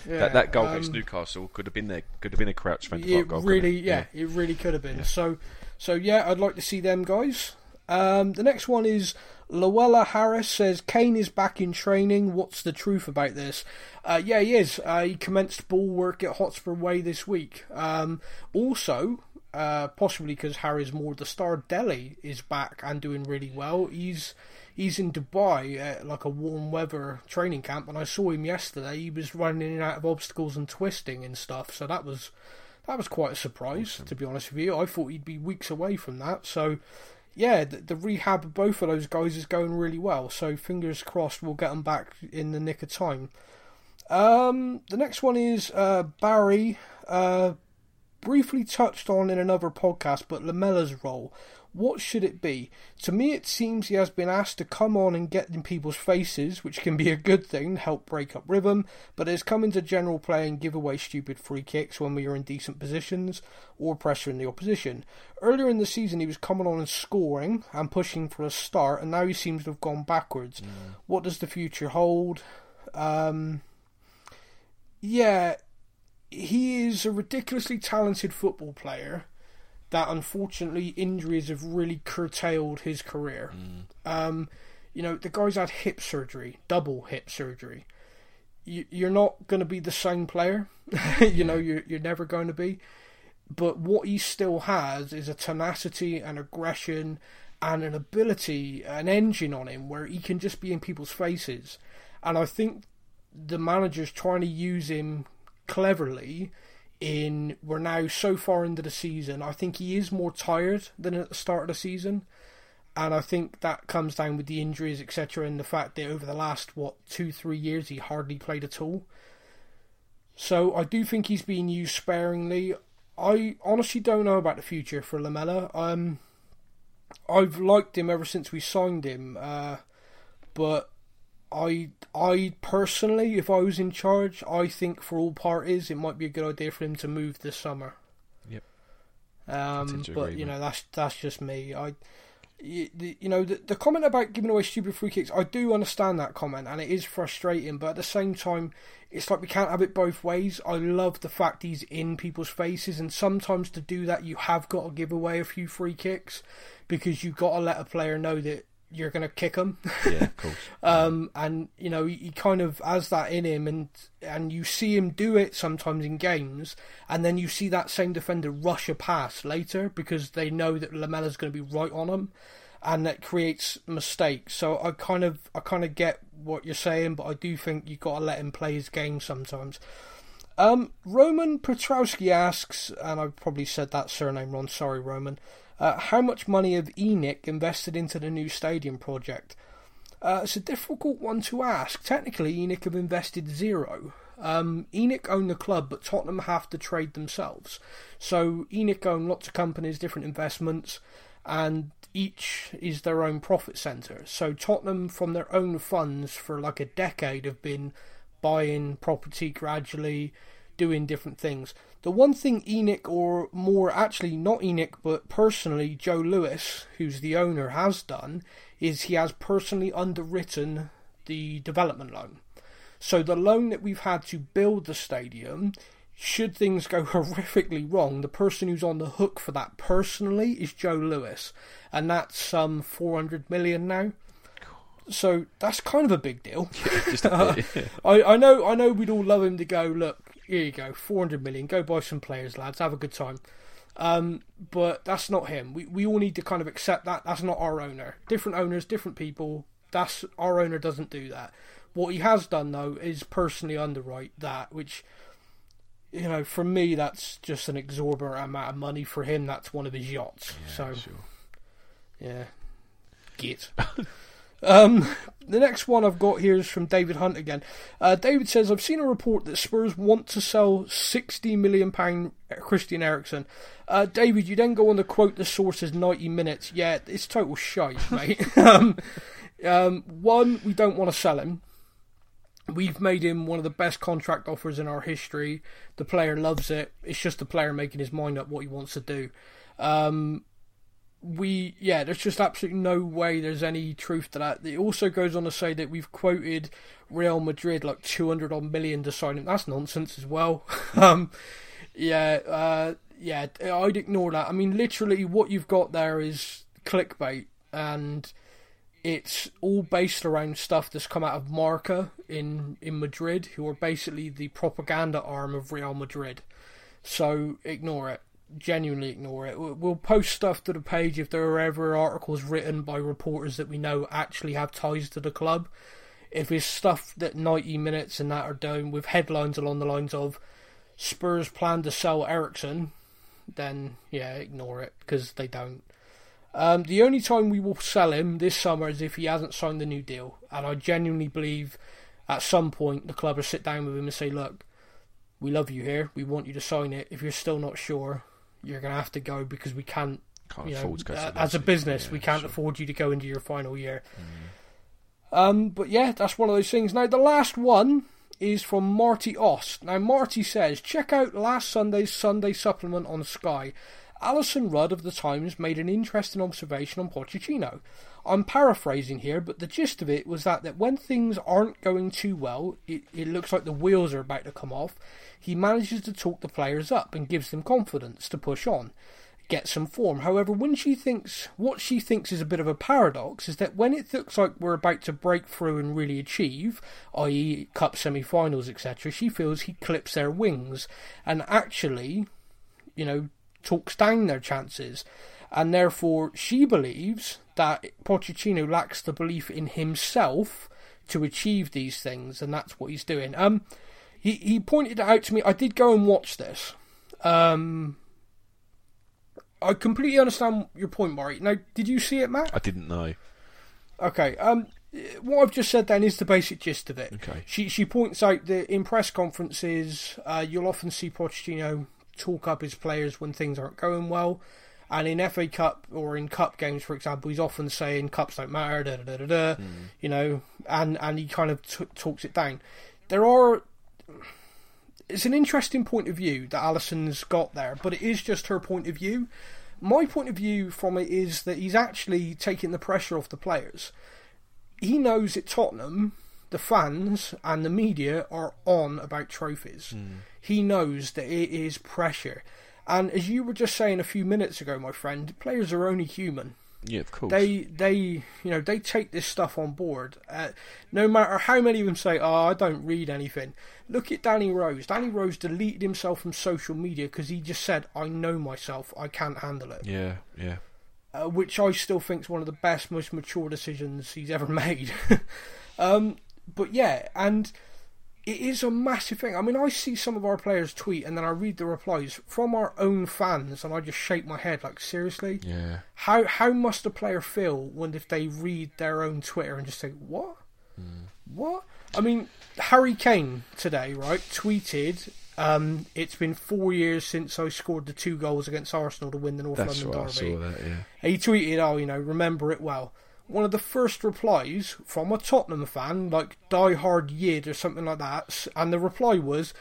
yeah that, that goal um, against Newcastle could have been there, could have been a Crouch Van der Vaart goal. Really, it? Yeah, yeah, it really could have been. Yeah. So, so yeah, I'd like to see them guys. Um, the next one is Luella Harris says, Kane is back in training. What's the truth about this? Uh, yeah, he is. Uh, he commenced ball work at Hotspur Way this week. Um, also, uh, possibly because Harry's more the star, Dele is back and doing really well. He's he's in Dubai at like a warm weather training camp, and I saw him yesterday. He was running in and out of obstacles and twisting and stuff. So that was that was quite a surprise, awesome. To be honest with you. I thought he'd be weeks away from that. So. Yeah, the, the rehab of both of those guys is going really well. So fingers crossed we'll get them back in the nick of time. Um, the next one is uh, Barry. Uh, briefly touched on in another podcast, but Lamella's role. What should it be? To me, it seems he has been asked to come on and get in people's faces, which can be a good thing, help break up rhythm, but has come into general play and give away stupid free kicks when we are in decent positions or pressuring the opposition. Earlier in the season, he was coming on and scoring and pushing for a start, and now he seems to have gone backwards. Mm. What does the future hold? Um, yeah, he is a ridiculously talented football player. That unfortunately injuries have really curtailed his career. Mm. Um, you know, the guy's had hip surgery, double hip surgery. You, you're not going to be the same player. you yeah. know, you're, you're never going to be. But what he still has is a tenacity and aggression and an ability, an engine on him where he can just be in people's faces. And I think the manager's trying to use him cleverly. In we're now so far into the season, I think he is more tired than at the start of the season, and I think that comes down with the injuries, et cetera, and the fact that over the last what two, three years he hardly played at all. So I do think he's being used sparingly. I honestly don't know about the future for Lamella. Um, I've liked him ever since we signed him, uh, but. I I personally, if I was in charge, I think for all parties, it might be a good idea for him to move this summer. Yep. Um, but agree, you man. know that's that's just me. I, you, the, you know, the, the comment about giving away stupid free kicks, I do understand that comment, and it is frustrating. But at the same time, it's like we can't have it both ways. I love the fact he's in people's faces, and sometimes to do that, you have got to give away a few free kicks because you've got to let a player know that. You're going to kick him. Yeah, of course. um, and, you know, he, he kind of has that in him, and and you see him do it sometimes in games, and then you see that same defender rush a pass later because they know that Lamella's going to be right on him, and that creates mistakes. So I kind of I kind of get what you're saying, but I do think you've got to let him play his game sometimes. Um, Roman Petrowski asks, and I probably said that surname wrong, sorry, Roman, Uh, how much money have E N I C invested into the new stadium project? Uh, it's a difficult one to ask. Technically, E N I C have invested zero. Um, E N I C own the club, but Tottenham have to trade themselves. So E N I C own lots of companies, different investments, and each is their own profit centre. So Tottenham, from their own funds for like a decade, have been buying property gradually, doing different things. The one thing Enoch, or more actually not Enoch, but personally Joe Lewis, who's the owner, has done, is he has personally underwritten the development loan. So the loan that we've had to build the stadium, should things go horrifically wrong, the person who's on the hook for that personally is Joe Lewis. And that's some um, four hundred million now. So that's kind of a big deal. Yeah, just a bit, yeah. I, I know I know we'd all love him to go, look, here you go, four hundred million, go buy some players, lads, have a good time. Um, but that's not him. We we all need to kind of accept that that's not our owner. Different owners, different people. That's our owner doesn't do that. What he has done, though, is personally underwrite that, which, you know, for me, that's just an exorbitant amount of money. For him, that's one of his yachts. Yeah, so, sure. yeah. Git. Um, the next one I've got here is from David Hunt again. Uh, David says, I've seen a report that Spurs want to sell sixty million pounds Christian Eriksen. Uh, David, you then go on to quote the source's ninety minutes. Yeah, it's total shite, mate. um, um, one, we don't want to sell him. We've made him one of the best contract offers in our history. The player loves it. It's just the player making his mind up what he wants to do. Um... We yeah, there's just absolutely no way there's any truth to that. It also goes on to say that we've quoted Real Madrid like two hundred odd million to sign him. That's nonsense as well. um, yeah, uh, yeah, I'd ignore that. I mean, literally, what you've got there is clickbait, and it's all based around stuff that's come out of Marca in in Madrid, who are basically the propaganda arm of Real Madrid. So ignore it. Genuinely ignore it. We'll post stuff to the page if there are ever articles written by reporters that we know actually have ties to the club. If it's stuff that ninety minutes and that are done with headlines along the lines of Spurs plan to sell Eriksen, then yeah, ignore it, because they don't. Um, the only time we will sell him this summer is if he hasn't signed the new deal, and I genuinely believe at some point the club will sit down with him and say, look, we love you here, we want you to sign it. If you're still not sure, you're going to have to go, because we can't, can't you know, uh, as a business, yeah, we can't sure. afford you to go into your final year. Mm. Um, but yeah, that's one of those things. Now, the last one is from Marty Ost. Now, Marty says, check out last Sunday's Sunday supplement on Sky. Alison Rudd of the Times made an interesting observation on Pochettino. I'm paraphrasing here, but the gist of it was that, that when things aren't going too well, it, it looks like the wheels are about to come off, he manages to talk the players up and gives them confidence to push on, get some form. However, when she thinks, what she thinks is a bit of a paradox is that when it looks like we're about to break through and really achieve, that is cup semi-finals, et cetera, she feels he clips their wings and actually, you know, talks down their chances, and therefore she believes that Pochettino lacks the belief in himself to achieve these things, and that's what he's doing. Um, he, he pointed it out to me. I did go and watch this. Um, I completely understand your point, Murray. Now, did you see it, Matt? I didn't know. Okay, um, what I've just said then is the basic gist of it. Okay. She, she points out that in press conferences, uh, you'll often see Pochettino talk up his players when things aren't going well, and in F A Cup or in cup games, for example, he's often saying cups don't matter, da, da, da, da, mm. you know, and, and he kind of t- talks it down. There are, it's an interesting point of view that Alison's got there, but it is just her point of view. My point of view from it is that he's actually taking the pressure off the players. He knows at Tottenham the fans and the media are on about trophies. Mm. He knows that it is pressure. And as you were just saying a few minutes ago, my friend, players are only human. Yeah, of course. They, they, you know, they take this stuff on board. Uh, no matter how many of them say, oh, I don't read anything. Look at Danny Rose. Danny Rose deleted himself from social media because he just said, I know myself, I can't handle it. Yeah, yeah. Uh, which I still think is one of the best, most mature decisions he's ever made. um... But yeah, and it is a massive thing. I mean, I see some of our players tweet and then I read the replies from our own fans and I just shake my head like, seriously? Yeah. How how must a player feel when if they read their own Twitter and just think, what? Mm. What? I mean, Harry Kane today, right, tweeted, um, it's been four years since I scored the two goals against Arsenal to win the North That's London what, Derby. I saw that, yeah. And he tweeted, oh, you know, remember it well. One of the first replies from a Tottenham fan, like Die Hard Yid or something like that, and the reply was,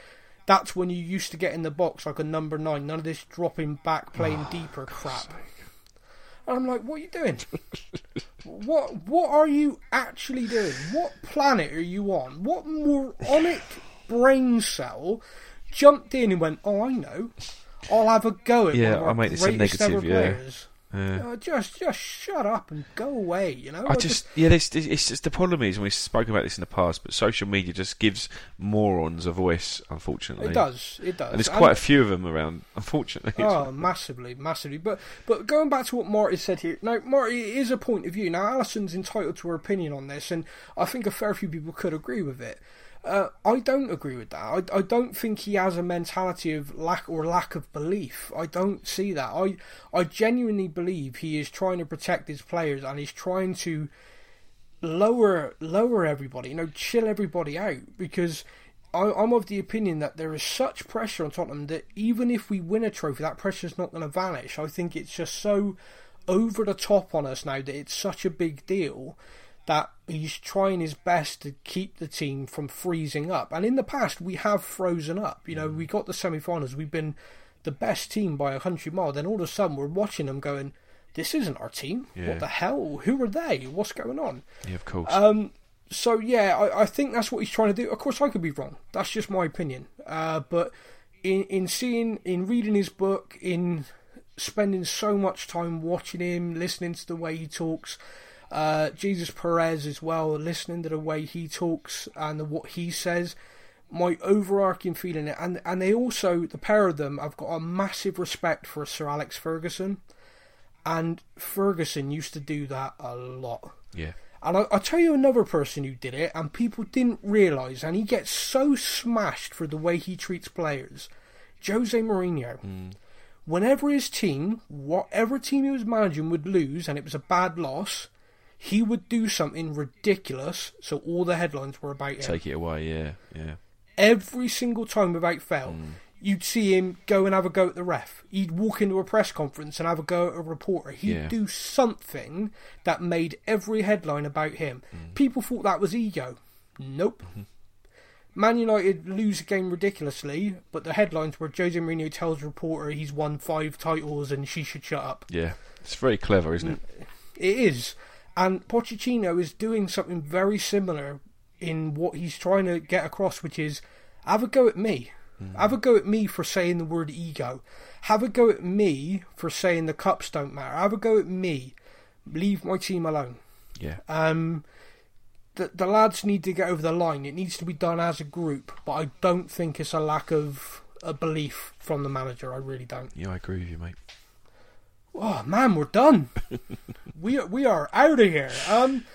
that's when you used to get in the box like a number nine, none of this dropping back, playing oh, deeper crap. Sake. And I'm like, what are you doing? what What are you actually doing? What planet are you on? What moronic brain cell jumped in and went, oh, I know, I'll have a go at yeah, one of our greatest ever players. Yeah, I made it so negative, yeah. Yeah. Oh, just, just shut up and go away. You know. I just, yeah. It's, it's just the problem is, and we've spoken about this in the past, but social media just gives morons a voice. Unfortunately, it does. It does. And there's quite and, a few of them around. Unfortunately. Oh, massively, massively. But, but going back to what Marty said here. Now, Marty, it is a point of view. Now, Alison's entitled to her opinion on this, and I think a fair few people could agree with it. Uh, I don't agree with that. I, I don't think he has a mentality of lack or lack of belief. I don't see that. I I genuinely believe he is trying to protect his players and he's trying to lower lower everybody, you know, chill everybody out, because I, I'm of the opinion that there is such pressure on Tottenham that even if we win a trophy, that pressure's not going to vanish. I think it's just so over the top on us now that it's such a big deal that he's trying his best to keep the team from freezing up. And in the past, we have frozen up. You know, we got the semi-finals. We've been the best team by a country mile. Then all of a sudden, we're watching them going, this isn't our team. Yeah. What the hell? Who are they? What's going on? Yeah, of course. Um, so, yeah, I, I think that's what he's trying to do. Of course, I could be wrong. That's just my opinion. Uh, but in, in seeing, in reading his book, in spending so much time watching him, listening to the way he talks... Uh, Jesus Perez as well, listening to the way he talks and the, what he says, my overarching feeling, and and they also, the pair of them, I've got a massive respect for Sir Alex Ferguson, and Ferguson used to do that a lot. Yeah. And I, I'll tell you another person who did it, and people didn't realise, and he gets so smashed for the way he treats players, Jose Mourinho. Mm. Whenever his team, whatever team he was managing, would lose, and it was a bad loss, he would do something ridiculous, so all the headlines were about him. Take it away, yeah, yeah. Every single time without fail, mm. you'd see him go and have a go at the ref. He'd walk into a press conference and have a go at a reporter. He'd yeah. do something that made every headline about him. Mm. People thought that was ego. Nope. Mm-hmm. Man United lose a game ridiculously, but the headlines were Jose Mourinho tells reporter he's won five titles and she should shut up. Yeah, it's very clever, isn't it? It is. And Pochettino is doing something very similar in what he's trying to get across, which is, have a go at me. Mm. Have a go at me for saying the word ego. Have a go at me for saying the cups don't matter. Have a go at me. Leave my team alone. Yeah. Um, the, the lads need to get over the line. It needs to be done as a group, but I don't think it's a lack of a belief from the manager. I really don't. Yeah, I agree with you, mate. Oh man, we're done. we we are out of here. Um,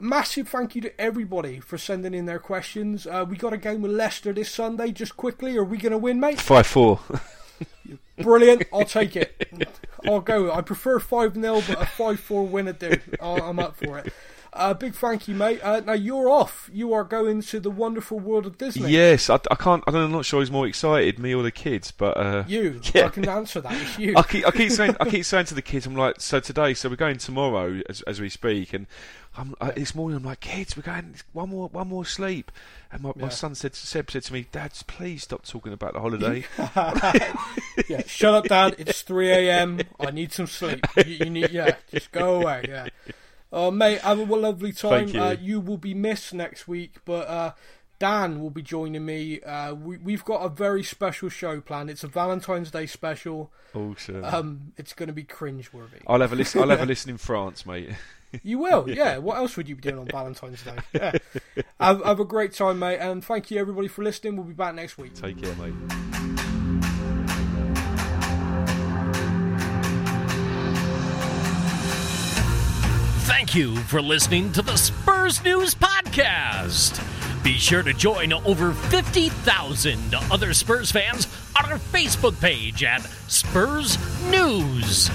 massive thank you to everybody for sending in their questions. Uh, we got a game with Leicester this Sunday. Just quickly, are we going to win, mate? Five four. Brilliant. I'll take it. I'll go. I prefer five nil, but a five four winner do. I'm up for it. Uh, big thank you, mate. Uh, now you're off. You are going to the wonderful world of Disney. Yes, I, I can't. I'm not sure who's more excited, me or the kids, but uh, you. Yeah. I can answer that. It's you. I keep, I keep saying, I keep saying to the kids, I'm like, so today, so we're going tomorrow as as we speak, and I'm, I, this morning I'm like, kids, we're going one more, one more sleep, and my, yeah. my son said, Seb said to me, Dad, please stop talking about the holiday. Yeah, shut up, Dad. It's three a.m. I need some sleep. You, you need, yeah, just go away. Yeah. Oh, mate, have a lovely time. You. Uh, you will be missed next week, but uh, Dan will be joining me. Uh, we, we've got a very special show planned. It's a Valentine's Day special. Awesome. Um, it's going to be cringeworthy. I'll have a listen. I'll have a listen in France, mate. You will, yeah. yeah. What else would you be doing on Valentine's Day? Yeah. have, have a great time, mate, and thank you everybody for listening. We'll be back next week. Take care, mate. Thank you for listening to the Spurs News Podcast. Be sure to join over fifty thousand other Spurs fans on our Facebook page at Spurs News.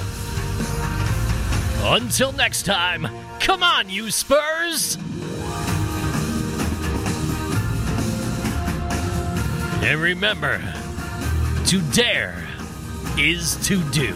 Until next time, come on, you Spurs! And remember, to dare is to do.